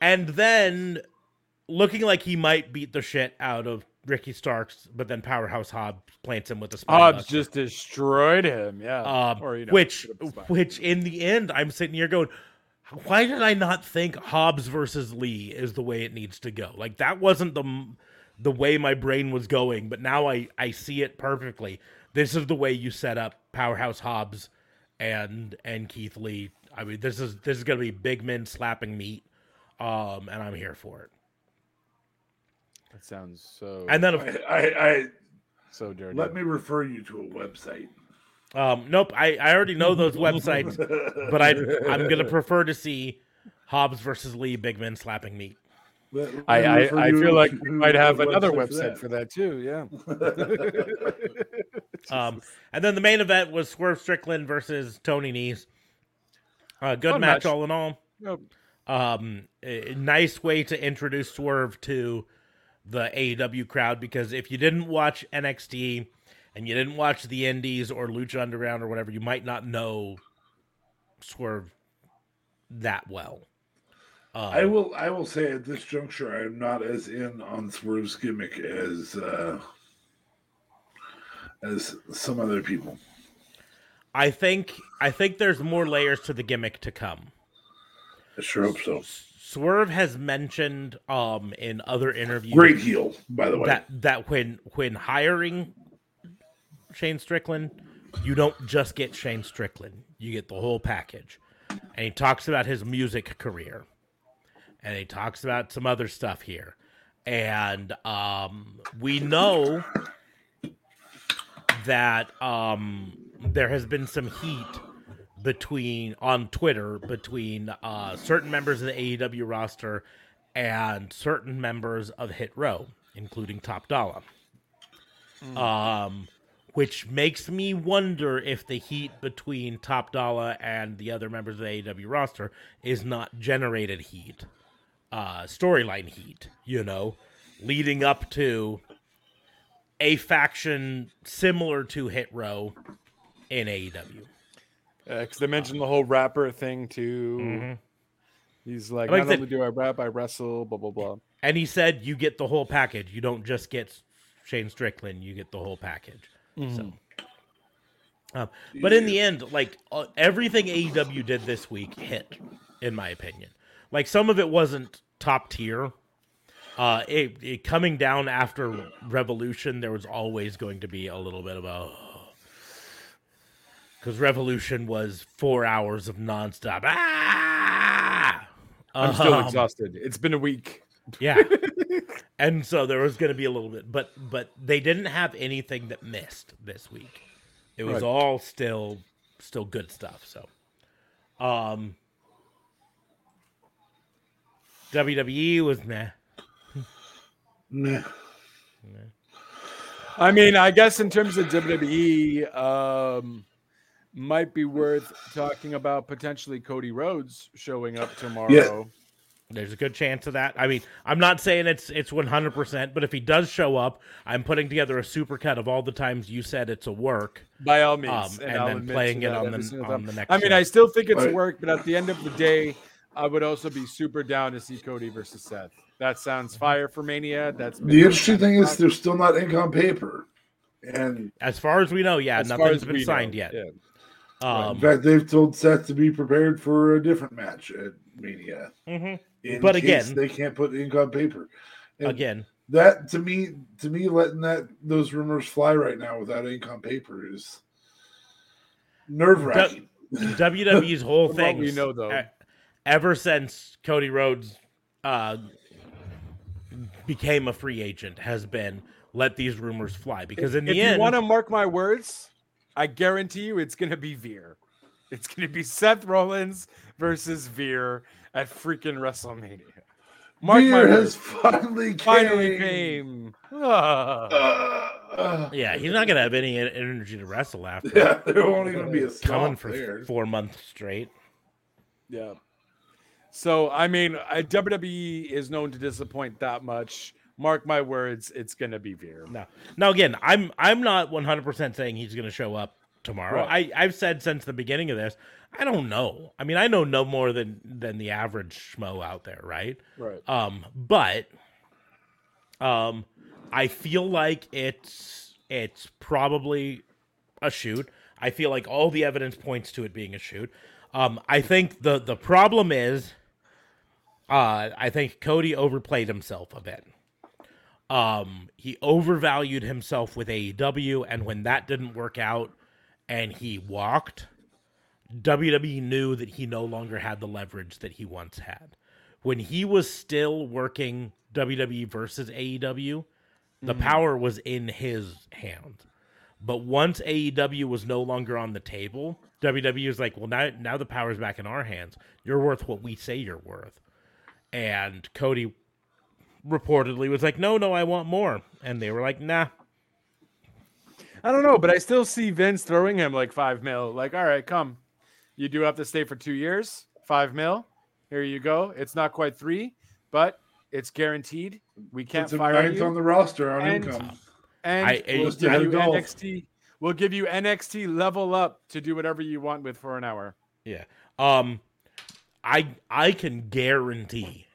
And then looking like he might beat the shit out of Ricky Starks, but then Powerhouse Hobbs plants him with a spine. Hobbs just destroyed him, yeah. Which in the end, I'm sitting here going, why did I not think Hobbs versus Lee is the way it needs to go? Like, that wasn't the way my brain was going, but now I see it perfectly. This is the way you set up Powerhouse Hobbs and Keith Lee. I mean, this is going to be big men slapping meat, and I'm here for it. That sounds so. And then I so dirty. Let me refer you to a website. Nope, I already know those websites, but I'm going to prefer to see Hobbs versus Lee, big men slapping meat. I feel like we might have another website for that too. Yeah. And then the main event was Swerve Strickland versus Tony Nese. Good match all in all. Yep. A nice way to introduce Swerve to the AEW crowd, because if you didn't watch NXT and you didn't watch the Indies or Lucha Underground or whatever, you might not know Swerve that well. I will say at this juncture, I'm not as in on Swerve's gimmick as some other people. I think there's more layers to the gimmick to come. I sure hope so. Swerve has mentioned in other interviews, great heel, by the way, that when hiring Shane Strickland, you don't just get Shane Strickland, you get the whole package. And he talks about his music career, and he talks about some other stuff here, and we know that there has been some heat on Twitter between certain members of the AEW roster and certain members of Hit Row, including Top Dollar. Which makes me wonder if the heat between Top Dollar and the other members of the AEW roster is not generated heat, storyline heat, leading up to a faction similar to Hit Row in AEW. Because they mentioned the whole rapper thing, too. Mm-hmm. He's like, not only do I rap, I wrestle, blah, blah, blah. And he said, you get the whole package. You don't just get Shane Strickland. You get the whole package. Mm-hmm. So, but in the end, everything AEW did this week hit, in my opinion. Like, some of it wasn't top tier. It coming down after Revolution, there was always going to be a little bit of a... Because Revolution was 4 hours of nonstop. I'm still exhausted. It's been a week. Yeah. And so there was going to be a little bit. But they didn't have anything that missed this week. It was all still good stuff. So WWE was meh. I mean, I guess in terms of WWE... might be worth talking about potentially Cody Rhodes showing up tomorrow. Yeah. There's a good chance of that. I mean, I'm not saying it's 100%, but if he does show up, I'm putting together a supercut of all the times you said it's a work. By all means, and then playing it on the next. I mean, show. I still think it's a work, but at the end of the day, I would also be super down to see Cody versus Seth. That sounds fire for Mania. That's the interesting thing is they're still not ink on paper, and as far as we know, nothing's been signed yet. Yeah. In fact, they've told Seth to be prepared for a different match at Mania. Mm-hmm. But again, they can't put ink on paper. And again, that to me, letting those rumors fly right now without ink on paper is nerve-wracking. WWE's whole thing, ever since Cody Rhodes became a free agent, has been let these rumors fly. Because in the end, you want to mark my words. I guarantee you it's going to be Veer. It's going to be Seth Rollins versus Veer at freaking WrestleMania. Veer has finally came. Yeah, he's not going to have any energy to wrestle after. Yeah, there won't even be a coming for there. 4 months straight. Yeah. So, I mean, WWE is known to disappoint that much. Mark my words, it's going to be Veer. Now again, I'm not 100% saying he's going to show up tomorrow. Right. I've said since the beginning of this, I don't know. I mean, I know no more than the average schmo out there, right? Right. But I feel like it's probably a shoot. I feel like all the evidence points to it being a shoot. I think the problem is, I think Cody overplayed himself a bit. He overvalued himself with AEW, and when that didn't work out and he walked, WWE knew that he no longer had the leverage that he once had. When he was still working WWE versus AEW, the power was in his hands. But once AEW was no longer on the table, WWE was like, well, now the power's back in our hands. You're worth what we say you're worth. And Cody reportedly was like, no, I want more. And they were like, nah. I don't know, but I still see Vince throwing him like $5 million. Like, all right, come. You do have to stay for 2 years, $5 million. Here you go. It's not quite 3, but it's guaranteed. We can't fire you on the roster on income. And we'll give you NXT. We'll give you NXT level up to do whatever you want with for an hour. Yeah. I can guarantee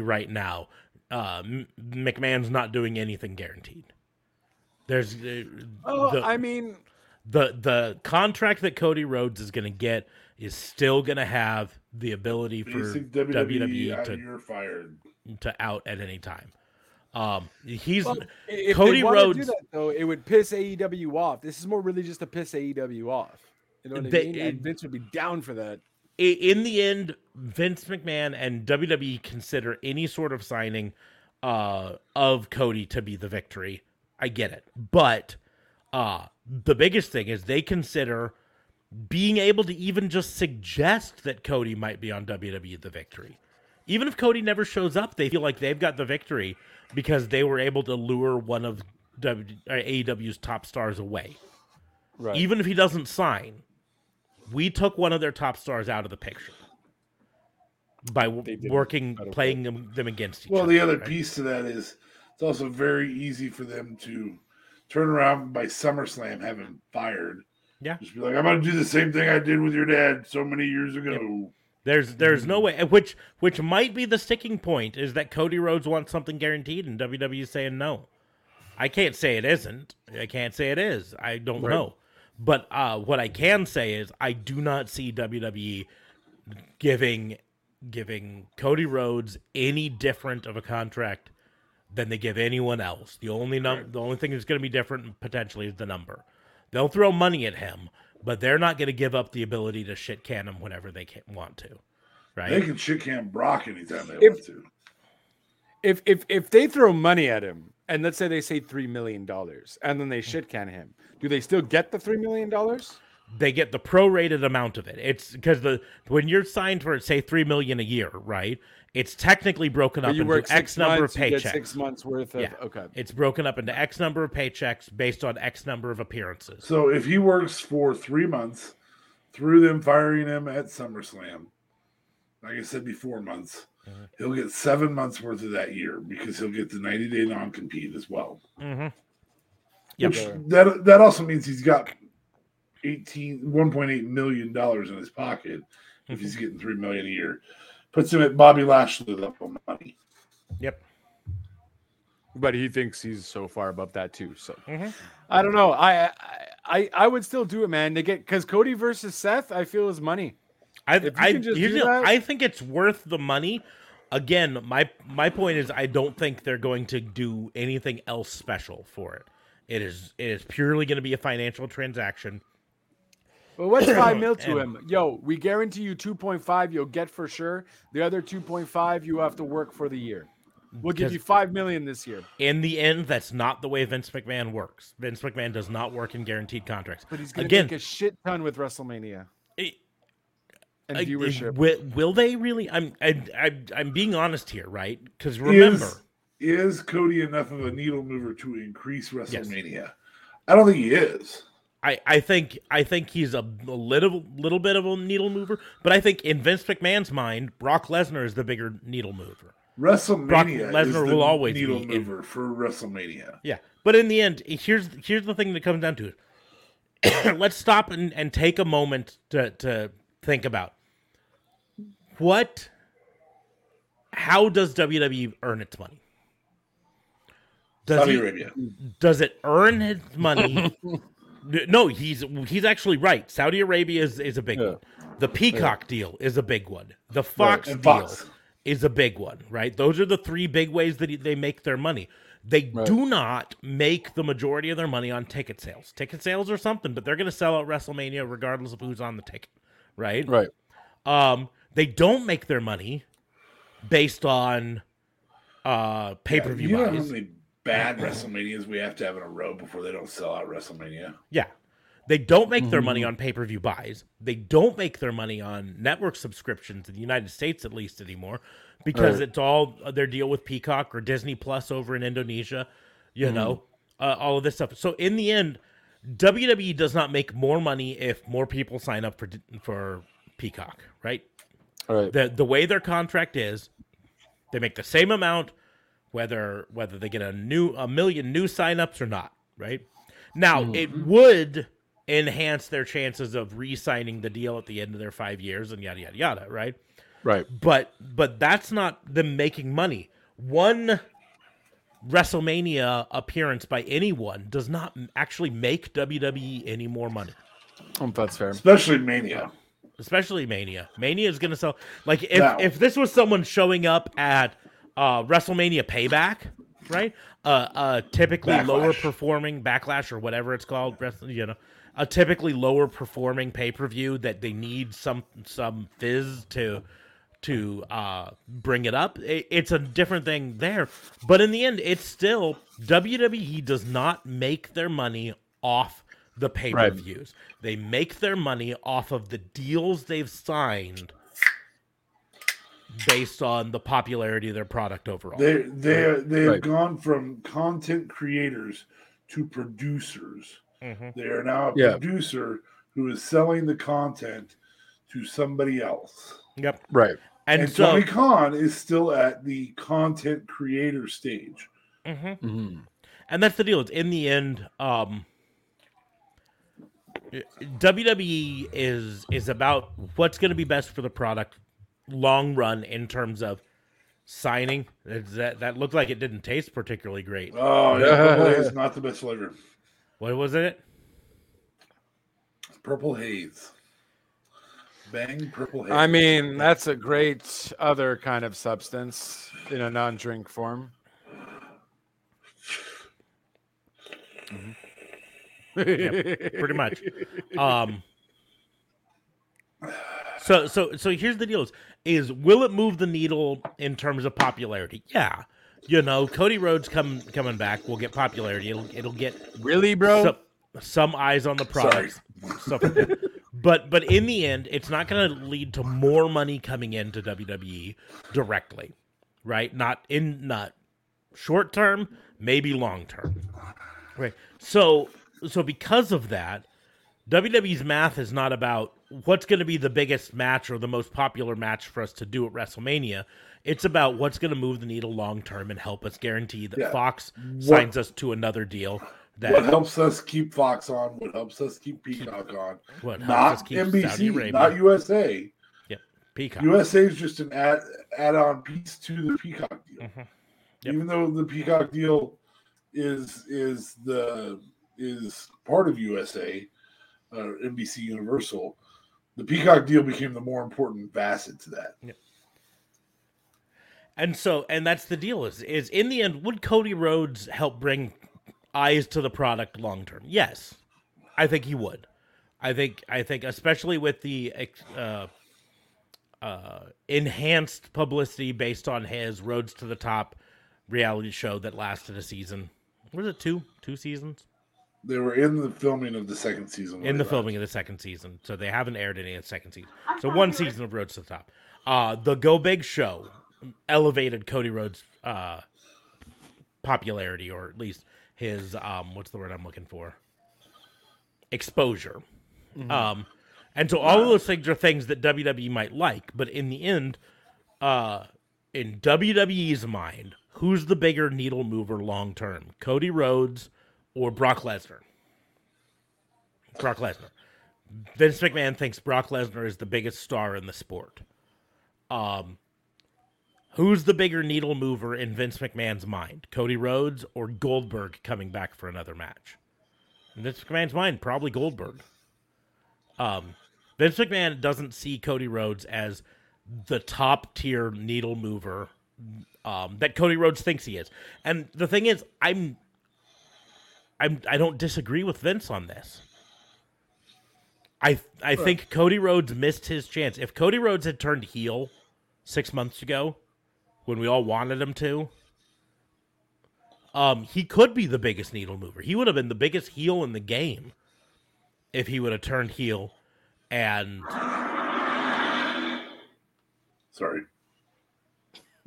right now, McMahon's not doing anything guaranteed. There's the contract that Cody Rhodes is going to get is still going to have the ability for WWE to out at any time. If Cody Rhodes do that, though, it would piss AEW off. This is more really just to piss AEW off. You know what I mean? And Vince would be down for that. In the end, Vince McMahon and WWE consider any sort of signing of Cody to be the victory. I get it. But the biggest thing is they consider being able to even just suggest that Cody might be on WWE the victory. Even if Cody never shows up, they feel like they've got the victory because they were able to lure one of AEW's top stars away. Right. Even if he doesn't sign, we took one of their top stars out of the picture by playing them against each other. Well, the other piece to that is it's also very easy for them to turn around by SummerSlam having fired. Yeah. Just be like, I'm going to do the same thing I did with your dad so many years ago. Yep. There's no way, which might be the sticking point, is that Cody Rhodes wants something guaranteed and WWE's saying no. I can't say it isn't. I can't say it is. I don't know. But what I can say is I do not see WWE giving Cody Rhodes any different of a contract than they give anyone else. The only thing that's going to be different potentially is the number. They'll throw money at him, but they're not going to give up the ability to shit can him whenever they want to, right? They can shit can Brock anytime they want to. If they throw money at him, and let's say they say $3 million, and then they shit can him, do they still get the $3 million? They get the prorated amount of it. It's because when you're signed for, say, $3 million a year, right? It's technically broken up into X number of paychecks. You get 6 months worth of, okay. It's broken up into X number of paychecks based on X number of appearances. So if he works for 3 months, through them firing him at SummerSlam, like I said, be 4 months, he'll get 7 months worth of that year because he'll get the 90-day non-compete as well. Mm-hmm. Yep. Which that also means he's got $1.8 million in his pocket if he's getting $3 million a year. Puts him at Bobby Lashley level money. Yep. But he thinks he's so far above that too. So I don't know. I would still do it, man. To get because Cody versus Seth, I feel is money. I think it's worth the money. Again, my point is I don't think they're going to do anything else special for it. It is purely going to be a financial transaction. Well, what's $5 million to him? Yo, we guarantee you 2.5 you'll get for sure. The other 2.5 you have to work for the year. We'll give you $5 million this year. In the end, that's not the way Vince McMahon works. Vince McMahon does not work in guaranteed contracts. But he's going to make a shit ton with WrestleMania and viewership. Will they really? I'm being honest here, right? Because remember, is Cody enough of a needle mover to increase WrestleMania? Yes. I don't think he is. I think he's a little bit of a needle mover, but I think in Vince McMahon's mind, Brock Lesnar is the bigger needle mover. WrestleMania Brock Lesnar is the will always needle be mover for WrestleMania. Yeah, but in the end, here's the thing that comes down to it. Let's stop and take a moment to think about how does WWE earn its money? Saudi Arabia. Does it earn its money? No, he's actually right. Saudi Arabia is a big one. The Peacock deal is a big one. The Fox deal is a big one, right? Those are the three big ways that they make their money. They do not make the majority of their money on ticket sales. Ticket sales are something, but they're going to sell out WrestleMania regardless of who's on the ticket, right? Right. They don't make their money based on pay-per-view buys. Bad WrestleManias we have to have in a row before they don't sell out WrestleMania. Yeah. They don't make their money on pay-per-view buys. They don't make their money on network subscriptions in the United States, at least anymore, because it's all their deal with Peacock or Disney Plus over in Indonesia, you know, all of this stuff. So in the end, WWE does not make more money if more people sign up for Peacock, right? All right. The way their contract is, they make the same amount whether they get a million new signups or not, right? Now, it would enhance their chances of re-signing the deal at the end of their 5 years and yada yada yada, right? Right. But that's not them making money. One WrestleMania appearance by anyone does not actually make WWE any more money. That's fair. Especially Mania. Mania is going to sell. Like, if this was someone showing up at WrestleMania Payback, right? Typically lower performing Backlash or whatever it's called, you know, a typically lower performing pay-per-view that they need some fizz to bring it up. It's a different thing there, but in the end, it's still WWE does not make their money off the pay-per-views. Right. They make their money off of the deals they've signed based on the popularity of their product overall. They've gone from content creators to producers. Mm-hmm. They are now a producer who is selling the content to somebody else. Yep. Right. And so, Tony Khan is still at the content creator stage. Mm-hmm. Mm-hmm. And that's the deal. It's in the end, WWE is about what's going to be best for the product long run in terms of signing. That looked like it didn't taste particularly great. Oh, yeah. It's not the best flavor. What was it? Purple Haze. Bang, Purple Haze. I mean, that's a great other kind of substance in a non-drink form. Mm-hmm. Yep, pretty much. So here's the deal: is will it move the needle in terms of popularity? Yeah. You know, Cody Rhodes coming back will get popularity. It'll get really, bro. Some eyes on the product. But in the end, it's not going to lead to more money coming into WWE directly, right? Not short term, maybe long term, right? So because of that, WWE's math is not about what's going to be the biggest match or the most popular match for us to do at WrestleMania. It's about what's going to move the needle long term and help us guarantee that Fox signs us to another deal. What helps us keep Fox on? What helps us keep Peacock on? What helps us keep NBC, not USA. Yep, Peacock. USA is just an add-on piece to the Peacock deal. Mm-hmm. Yep. Even though the Peacock deal is part of USA, NBC Universal, the Peacock deal became the more important facet to that. Yep. And that's the deal is in the end, would Cody Rhodes help bring eyes to the product long term? Yes, I think he would. I think especially with the enhanced publicity based on his Roads to the Top reality show that lasted a season. Was it two seasons? They were in the filming of the second season. So they haven't aired any of the second season. So one season of Roads to the Top. The Go Big show elevated Cody Rhodes' popularity, or at least his what's the word I'm looking for? Exposure. Mm-hmm. And so all of those things are things that WWE might like, but in the end, in WWE's mind, who's the bigger needle mover long term? Cody Rhodes or Brock Lesnar? Brock Lesnar. Vince McMahon thinks Brock Lesnar is the biggest star in the sport. Who's the bigger needle mover in Vince McMahon's mind? Cody Rhodes or Goldberg coming back for another match? In Vince McMahon's mind, probably Goldberg. Vince McMahon doesn't see Cody Rhodes as the top-tier needle mover that Cody Rhodes thinks he is. And the thing is, I don't disagree with Vince on this. I think Cody Rhodes missed his chance. If Cody Rhodes had turned heel 6 months ago, when we all wanted him to, he could be the biggest needle mover. He would have been the biggest heel in the game if he would have turned heel. And sorry,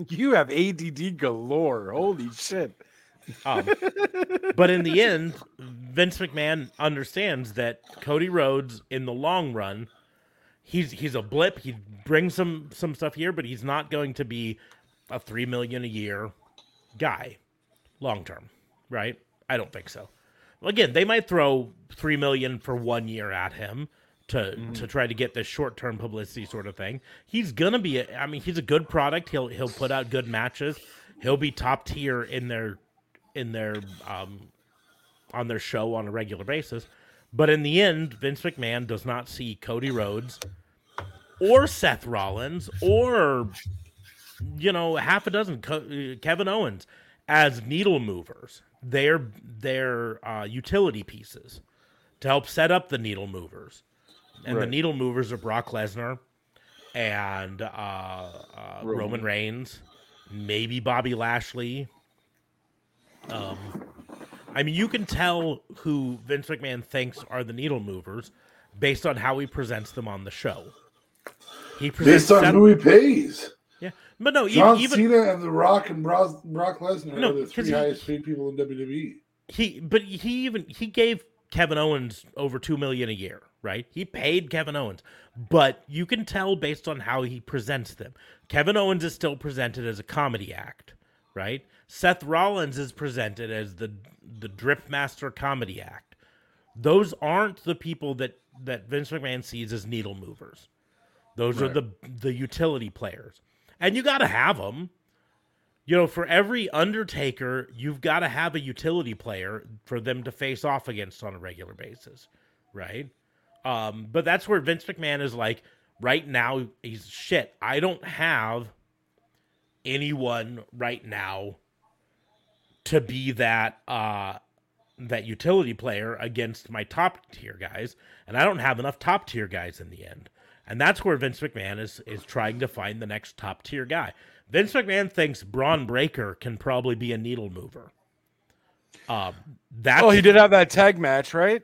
you have ADD galore. Holy shit! But in the end, Vince McMahon understands that Cody Rhodes, in the long run, he's a blip. He brings some stuff here, but he's not going to be a $3 million a year guy long term, right? I don't think so. Well, again, they might throw $3 million for 1 year at him to try to get this short-term publicity sort of thing. He's going to be, he's a good product. He'll put out good matches. He'll be top tier in their on their show on a regular basis. But in the end, Vince McMahon does not see Cody Rhodes or Seth Rollins or, half a dozen Kevin Owens as needle movers. They're utility pieces to help set up the needle movers. And the needle movers are Brock Lesnar and Roman Reigns, maybe Bobby Lashley. You can tell who Vince McMahon thinks are the needle movers based on how he presents them on the show. He presents based on who he pays. Yeah, but no, even Cena and The Rock and Brock Lesnar are the three highest paid people in WWE. He gave Kevin Owens over $2 million a year, right? He paid Kevin Owens, but you can tell based on how he presents them. Kevin Owens is still presented as a comedy act, right? Seth Rollins is presented as the drip master comedy act. Those aren't the people that Vince McMahon sees as needle movers. Those are the utility players. And you got to have them. For every Undertaker, you've got to have a utility player for them to face off against on a regular basis, right? But that's where Vince McMahon is like, right now, he's shit. I don't have anyone right now to be that utility player against my top tier guys, and I don't have enough top tier guys in the end. And that's where Vince McMahon is trying to find the next top-tier guy. Vince McMahon thinks Braun Breaker can probably be a needle mover. He did have that tag match, right?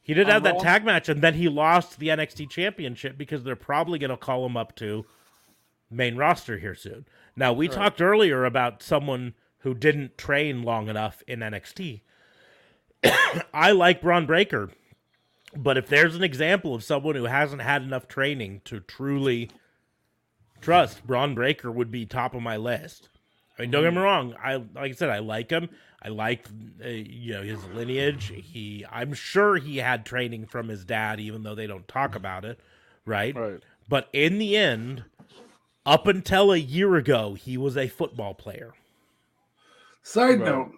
He did have that tag match, and then he lost the NXT Championship because they're probably going to call him up to main roster here soon. Now, we talked earlier about someone who didn't train long enough in NXT. I like Braun Breaker. But if there's an example of someone who hasn't had enough training to truly trust, Braun Breaker would be top of my list. Don't get me wrong. I like him. I like, his lineage. I'm sure he had training from his dad, even though they don't talk about it, right? Right. But in the end, up until a year ago, he was a football player. Side note,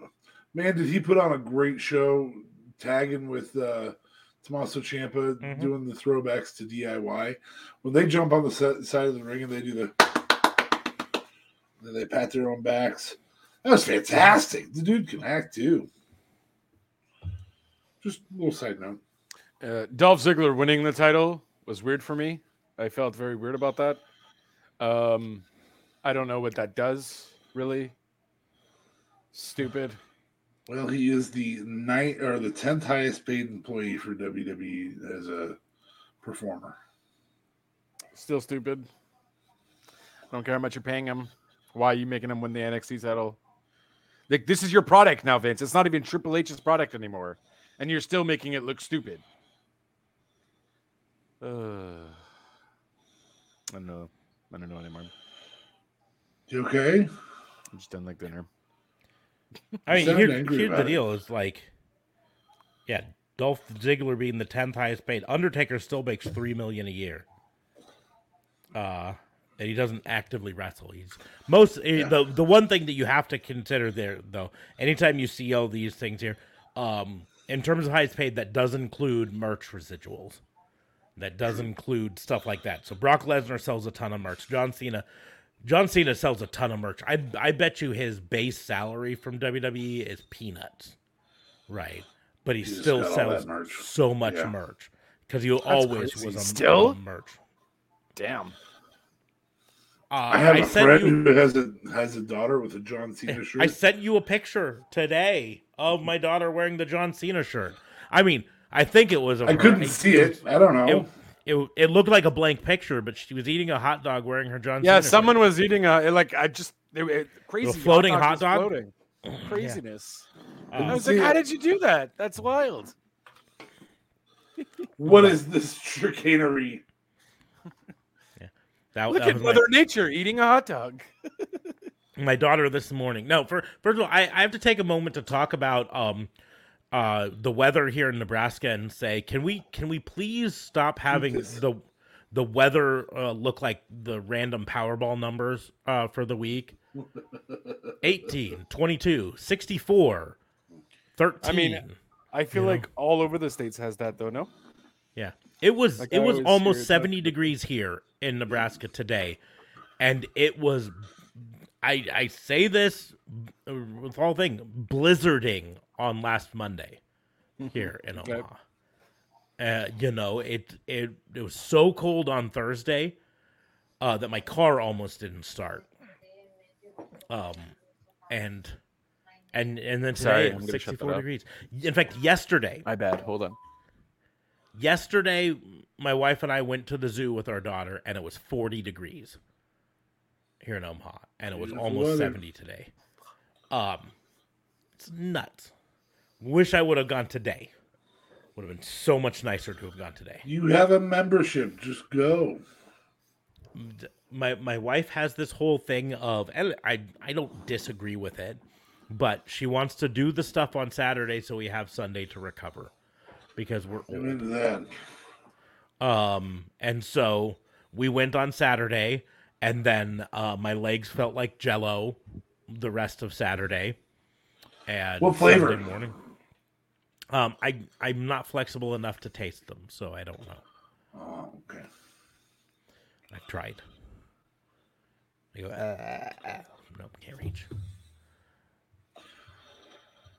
man, did he put on a great show tagging with Tommaso Ciampa doing the throwbacks to DIY. When they jump on the side of the ring and they do they pat their own backs. That was fantastic. The dude can act too. Just a little side note. Dolph Ziggler winning the title was weird for me. I felt very weird about that. I don't know what that does, really. Stupid. Well, he is the 10th highest paid employee for WWE as a performer. Still stupid. I don't care how much you're paying him. Why are you making him win the NXT title? Like, this is your product now, Vince. It's not even Triple H's product anymore. And you're still making it look stupid. I don't know anymore. You okay? I'm just done like dinner. Here's the deal. It's like, yeah, Dolph Ziggler being the 10th highest paid. Undertaker still makes $3 million a year. And he doesn't actively wrestle. The one thing that you have to consider there, though, anytime you see all these things here, in terms of highest paid, that does include merch residuals. That does include stuff like that. So Brock Lesnar sells a ton of merch. John Cena sells a ton of merch. I bet you his base salary from WWE is peanuts, right? But he still sells so much merch because he always was a merch. Damn. I have a friend who has a daughter with a John Cena shirt. I sent you a picture today of my daughter wearing the John Cena shirt. I think it was. I couldn't see it. I don't know. It looked like a blank picture, but she was eating a hot dog wearing her John Cena. Yeah, someone was eating a crazy floating hot dog. Craziness. I was like, how did you do that? That's wild. What is this chicanery? Look at Mother Nature eating a hot dog. My daughter this morning. No, first of all, I have to take a moment to talk about the weather here in Nebraska and say, can we please stop having the weather look like the random Powerball numbers for the week? 18, 22, 64, 13. I mean, I feel like all over the states has that though, no? Yeah. It was almost 70 degrees here in Nebraska today. And it was, I say this with all thing, blizzarding on last Monday here in Omaha. It was so cold on Thursday that my car almost didn't start. And then today, 64 degrees. In fact, yesterday. My bad. Hold on. Yesterday, my wife and I went to the zoo with our daughter, and it was 40 degrees here in Omaha, and it was almost 70 today. It's nuts. Wish I would have gone today. Would have been so much nicer to have gone today. You have a membership. Just go. My wife has this whole thing of, and I don't disagree with it, but she wants to do the stuff on Saturday so we have Sunday to recover because we're old. Into that. And so we went on Saturday, and then my legs felt like Jell-O the rest of Saturday. And what flavor? Sunday morning. I'm not flexible enough to taste them, so I don't know. Oh, okay. I've tried. I go, nope, can't reach.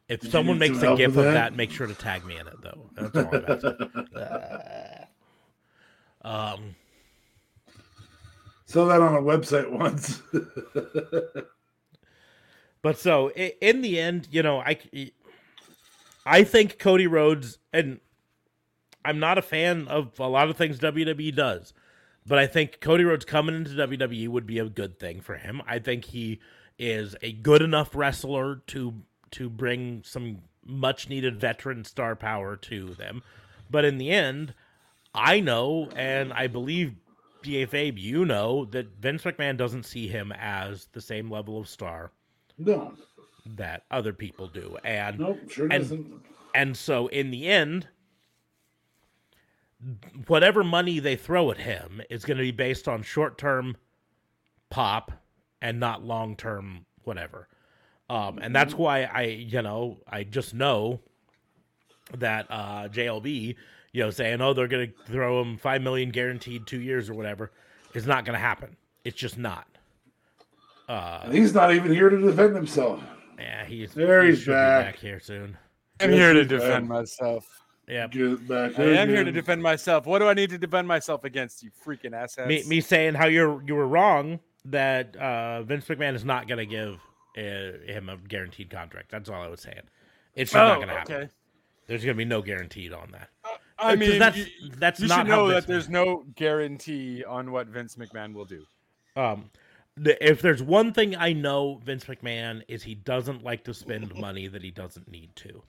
If someone makes a GIF of that, make sure to tag me in it, though. That's all I'm about. Saw that on a website once. But so, in the end, I think Cody Rhodes, and I'm not a fan of a lot of things WWE does, but I think Cody Rhodes coming into WWE would be a good thing for him. I think he is a good enough wrestler to bring some much-needed veteran star power to them. But in the end, I know, and I believe, P.A. Fabe, you know, that Vince McMahon doesn't see him as the same level of star that other people do. And, doesn't. And so, in the end, whatever money they throw at him is going to be based on short-term pop and not long-term whatever. And that's why I just know that JLB, saying, oh, they're going to throw him $5 million guaranteed 2 years or whatever is not going to happen. It's just not. And he's not even here to defend himself. Yeah, he's back here soon. I'm here to defend myself. Yeah, I am here to defend myself. What do I need to defend myself against, you freaking asshats? Me saying how you were wrong that Vince McMahon is not going to give him a guaranteed contract. That's all I was saying. It's not going to happen. Okay. There's going to be no guaranteed on that. I mean, that's you not should know that there's no guarantee on what Vince McMahon will do. If there's one thing I know Vince McMahon is, he doesn't like to spend money that he doesn't need to.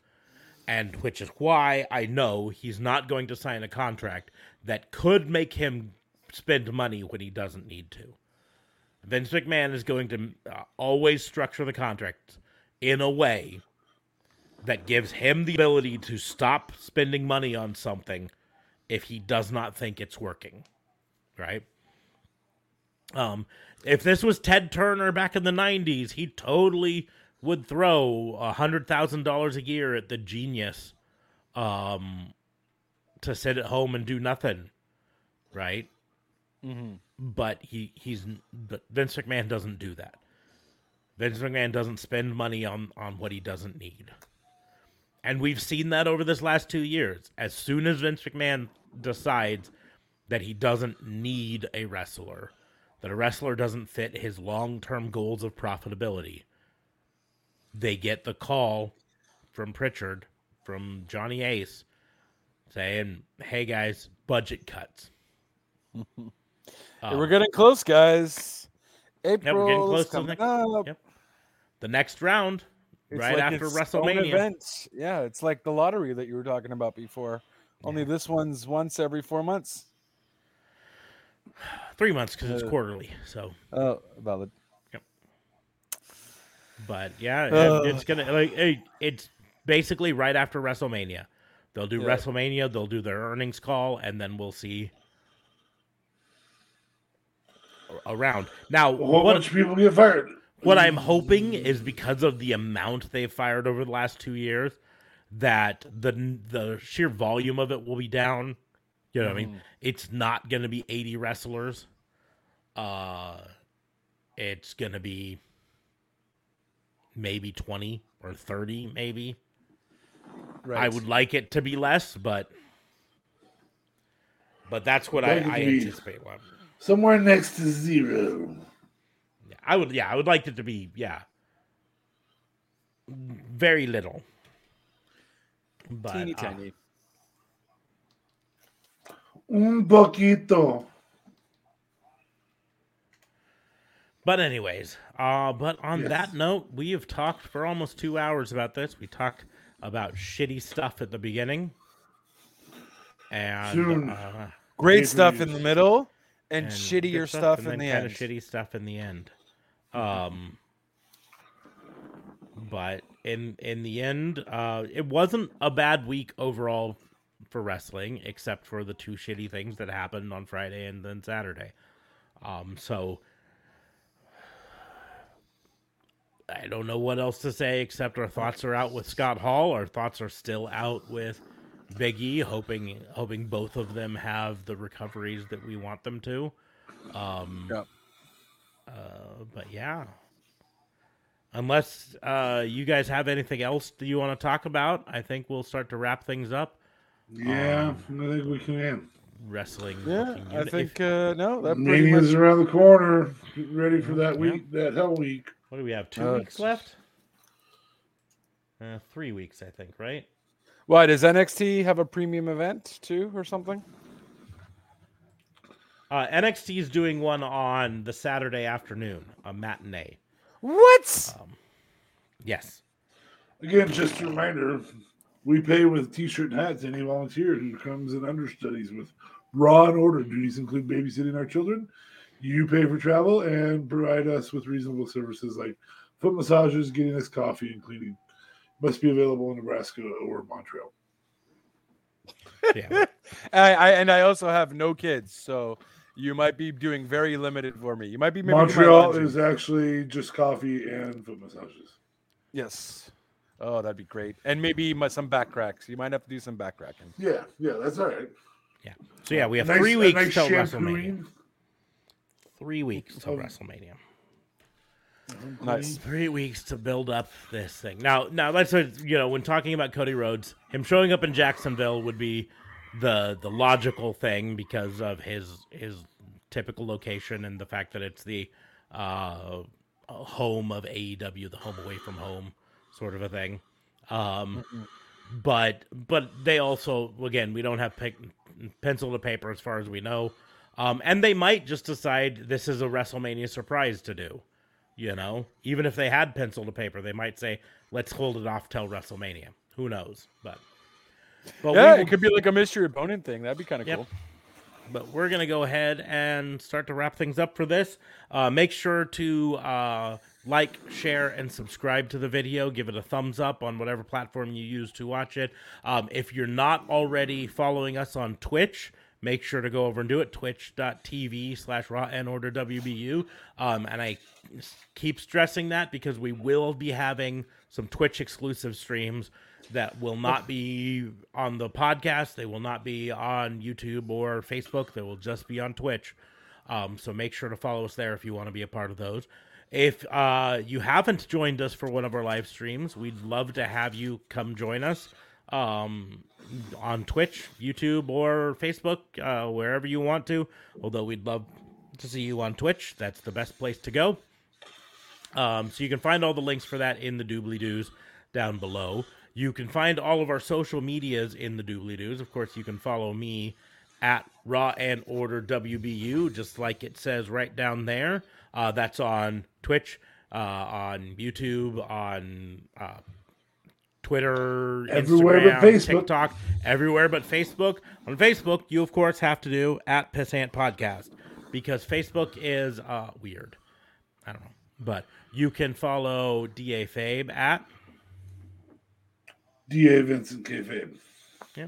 And which is why I know he's not going to sign a contract that could make him spend money when he doesn't need to. Vince McMahon is going to always structure the contract in a way that gives him the ability to stop spending money on something if he does not think it's working, right? If this was Ted Turner back in the 90s, he totally would throw $100,000 a year at the genius to sit at home and do nothing, right? Mm-hmm. But Vince McMahon doesn't do that. Vince McMahon doesn't spend money on what he doesn't need. And we've seen that over this last 2 years. As soon as Vince McMahon decides that he doesn't need a wrestler, that a wrestler doesn't fit his long-term goals of profitability, they get the call from Pritchard, from Johnny Ace, saying, hey guys, budget cuts. We're getting close, guys. April is coming up. Yep. The next round It's right like after WrestleMania. Events. Yeah, it's like the lottery that you were talking about before. Yeah. Only this one's once every 4 months. 3 months because it's quarterly. So valid. Yep. But yeah, it's gonna like it's basically right after WrestleMania. They'll do WrestleMania. They'll do their earnings call, and then we'll see around. Now, what people get fired? What I'm hoping is because of the amount they've fired over the last 2 years, that the sheer volume of it will be down. You know what I mean? It's not going to be 80 wrestlers. It's going to be maybe 20 or 30, maybe. Right. I would like it to be less, but that's what I anticipate. Somewhere next to zero. I would like it to be, very little. But, teeny tiny. Un poquito. But anyways, that note, we have talked for almost 2 hours about this. We talked about shitty stuff at the beginning, and great stuff in the middle, and shittier stuff in the end. Kind of shitty stuff in the end. But in the end, it wasn't a bad week overall for wrestling, except for the two shitty things that happened on Friday and then Saturday. So I don't know what else to say except our thoughts are out with Scott Hall. Our thoughts are still out with Big E, hoping both of them have the recoveries that we want them to. But yeah. Unless you guys have anything else that you want to talk about, I think we'll start to wrap things up. Yeah, I think we can. Wrestling. Yeah, I think, that Mania's much... around the corner. Get ready for that week, that Hell Week. What do we have, 2 weeks left? 3 weeks, I think, right? Why, does NXT have a premium event, too, or something? NXT is doing one on the Saturday afternoon, a matinee. What? Yes. Again, just a reminder, we pay with t-shirt and hats any volunteer who comes and understudies with Raw and Order duties include babysitting our children. You pay for travel and provide us with reasonable services like foot massages, getting us coffee, and cleaning. Must be available in Nebraska or Montreal. Yeah. I also have no kids, so you might be doing very limited for me. You might be Montreal is actually just coffee and foot massages. Yes. Oh, that'd be great. And maybe some back cracks. You might have to do some back cracking. Yeah, that's all right. Yeah. So, we have 3 weeks till WrestleMania. 3 weeks till WrestleMania. Nice. 3 weeks to build up this thing. Now, let's say, when talking about Cody Rhodes, him showing up in Jacksonville would be the logical thing because of his typical location and the fact that it's the home of AEW, the home away from home sort of a thing. But they also, again, we don't have pencil to paper as far as we know. And they might just decide this is a WrestleMania surprise to do. Even if they had pencil to paper, they might say, let's hold it off till WrestleMania. Who knows? But it could be like a mystery opponent thing. That'd be kind of cool. But we're going to go ahead and start to wrap things up for this. Make sure to like, share, and subscribe to the video. Give it a thumbs up on whatever platform you use to watch it. If you're not already following us on Twitch, make sure to go over and do it, twitch.tv/RawAndOrderWBU. And I keep stressing that because we will be having some Twitch-exclusive streams that will not be on the podcast. They will not be on YouTube or Facebook. They will just be on Twitch. So make sure to follow us there if you want to be a part of those. If you haven't joined us for one of our live streams, we'd love to have you come join us. On Twitch, YouTube, or Facebook, wherever you want to. Although we'd love to see you on Twitch. That's the best place to go. So you can find all the links for that in the doobly-doos down below. You can find all of our social medias in the doobly-doos. Of course, you can follow me at Raw and Order WBU, just like it says right down there. That's on Twitch, on YouTube, on Twitter, everywhere, Instagram, but Facebook. TikTok, everywhere but Facebook. On Facebook, you, of course, have to do @PissantPodcast because Facebook is weird. I don't know. But you can follow DA Fabe at DA Vincent K. Fabe. Yeah.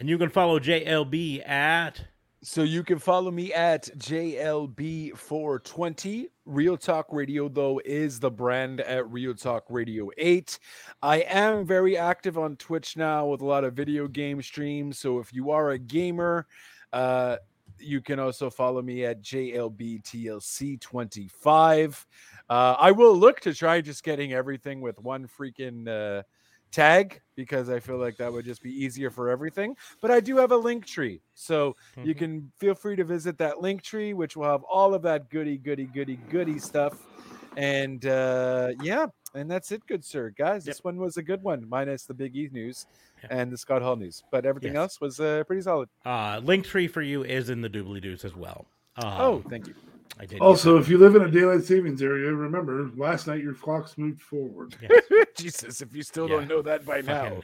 And you can follow JLB at... So you can follow me at JLB420. Real Talk Radio, though, is the brand at Real Talk Radio 8. I am very active on Twitch now with a lot of video game streams. So if you are a gamer, you can also follow me at JLBTLC25. I will look to try just getting everything with one freaking... tag, because I feel like that would just be easier for everything. But I do have a link tree, so you can feel free to visit that link tree, which will have all of that goody stuff. And and that's it, good sir. Guys, this one was a good one, minus the Big E news and the Scott Hall news. But everything else was pretty solid. Link tree for you is in the doobly-doos as well. Oh, thank you. I did also, if you live in a daylight savings area, remember last night your clocks moved forward. Yes. Jesus, if you still don't know that by now,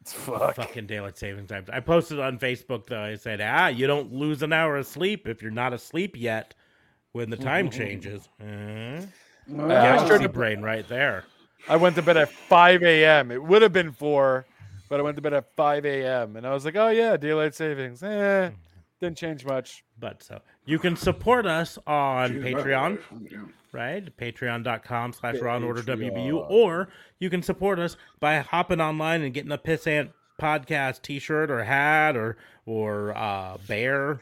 it's fucking daylight savings time. I posted on Facebook though. I said, you don't lose an hour of sleep if you're not asleep yet when the time changes. Galaxy brain right there. I went to bed at 5 a.m. It would have been 4, but I went to bed at 5 a.m. and I was like, oh yeah, daylight savings. Didn't change much. But so you can support us on Patreon, right? Patreon.com/RawAndOrderWBU, or you can support us by hopping online and getting a Pissant Podcast t-shirt or hat or bear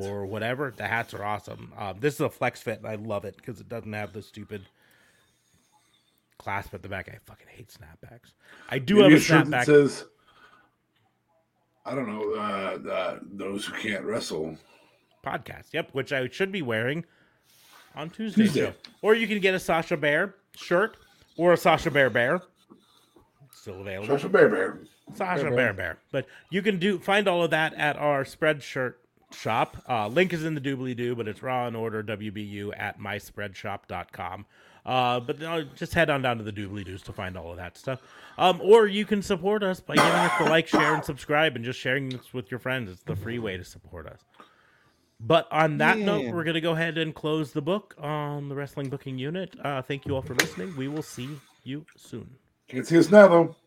or whatever. The hats are awesome. This is a flex fit, and I love it because it doesn't have the stupid clasp at the back. I fucking hate snapbacks. I do have a snapback. I don't know, those who can't wrestle podcast. Yep, which I should be wearing on Tuesday. Show. Or you can get a Sasha Bear shirt or a Sasha Bear Bear. It's still available. Sasha Bear Bear. But you can find all of that at our Spreadshirt shop. Link is in the doobly-doo, but it's RawAndOrderWBU at myspreadshop.com. But just head on down to the doobly-doos to find all of that stuff. Or you can support us by giving us the like, share, and subscribe, and just sharing this with your friends. It's the free way to support us. But on that note, we're going to go ahead and close the book on the Wrestling Booking Unit. Thank you all for listening. We will see you soon. Can't see us now, though.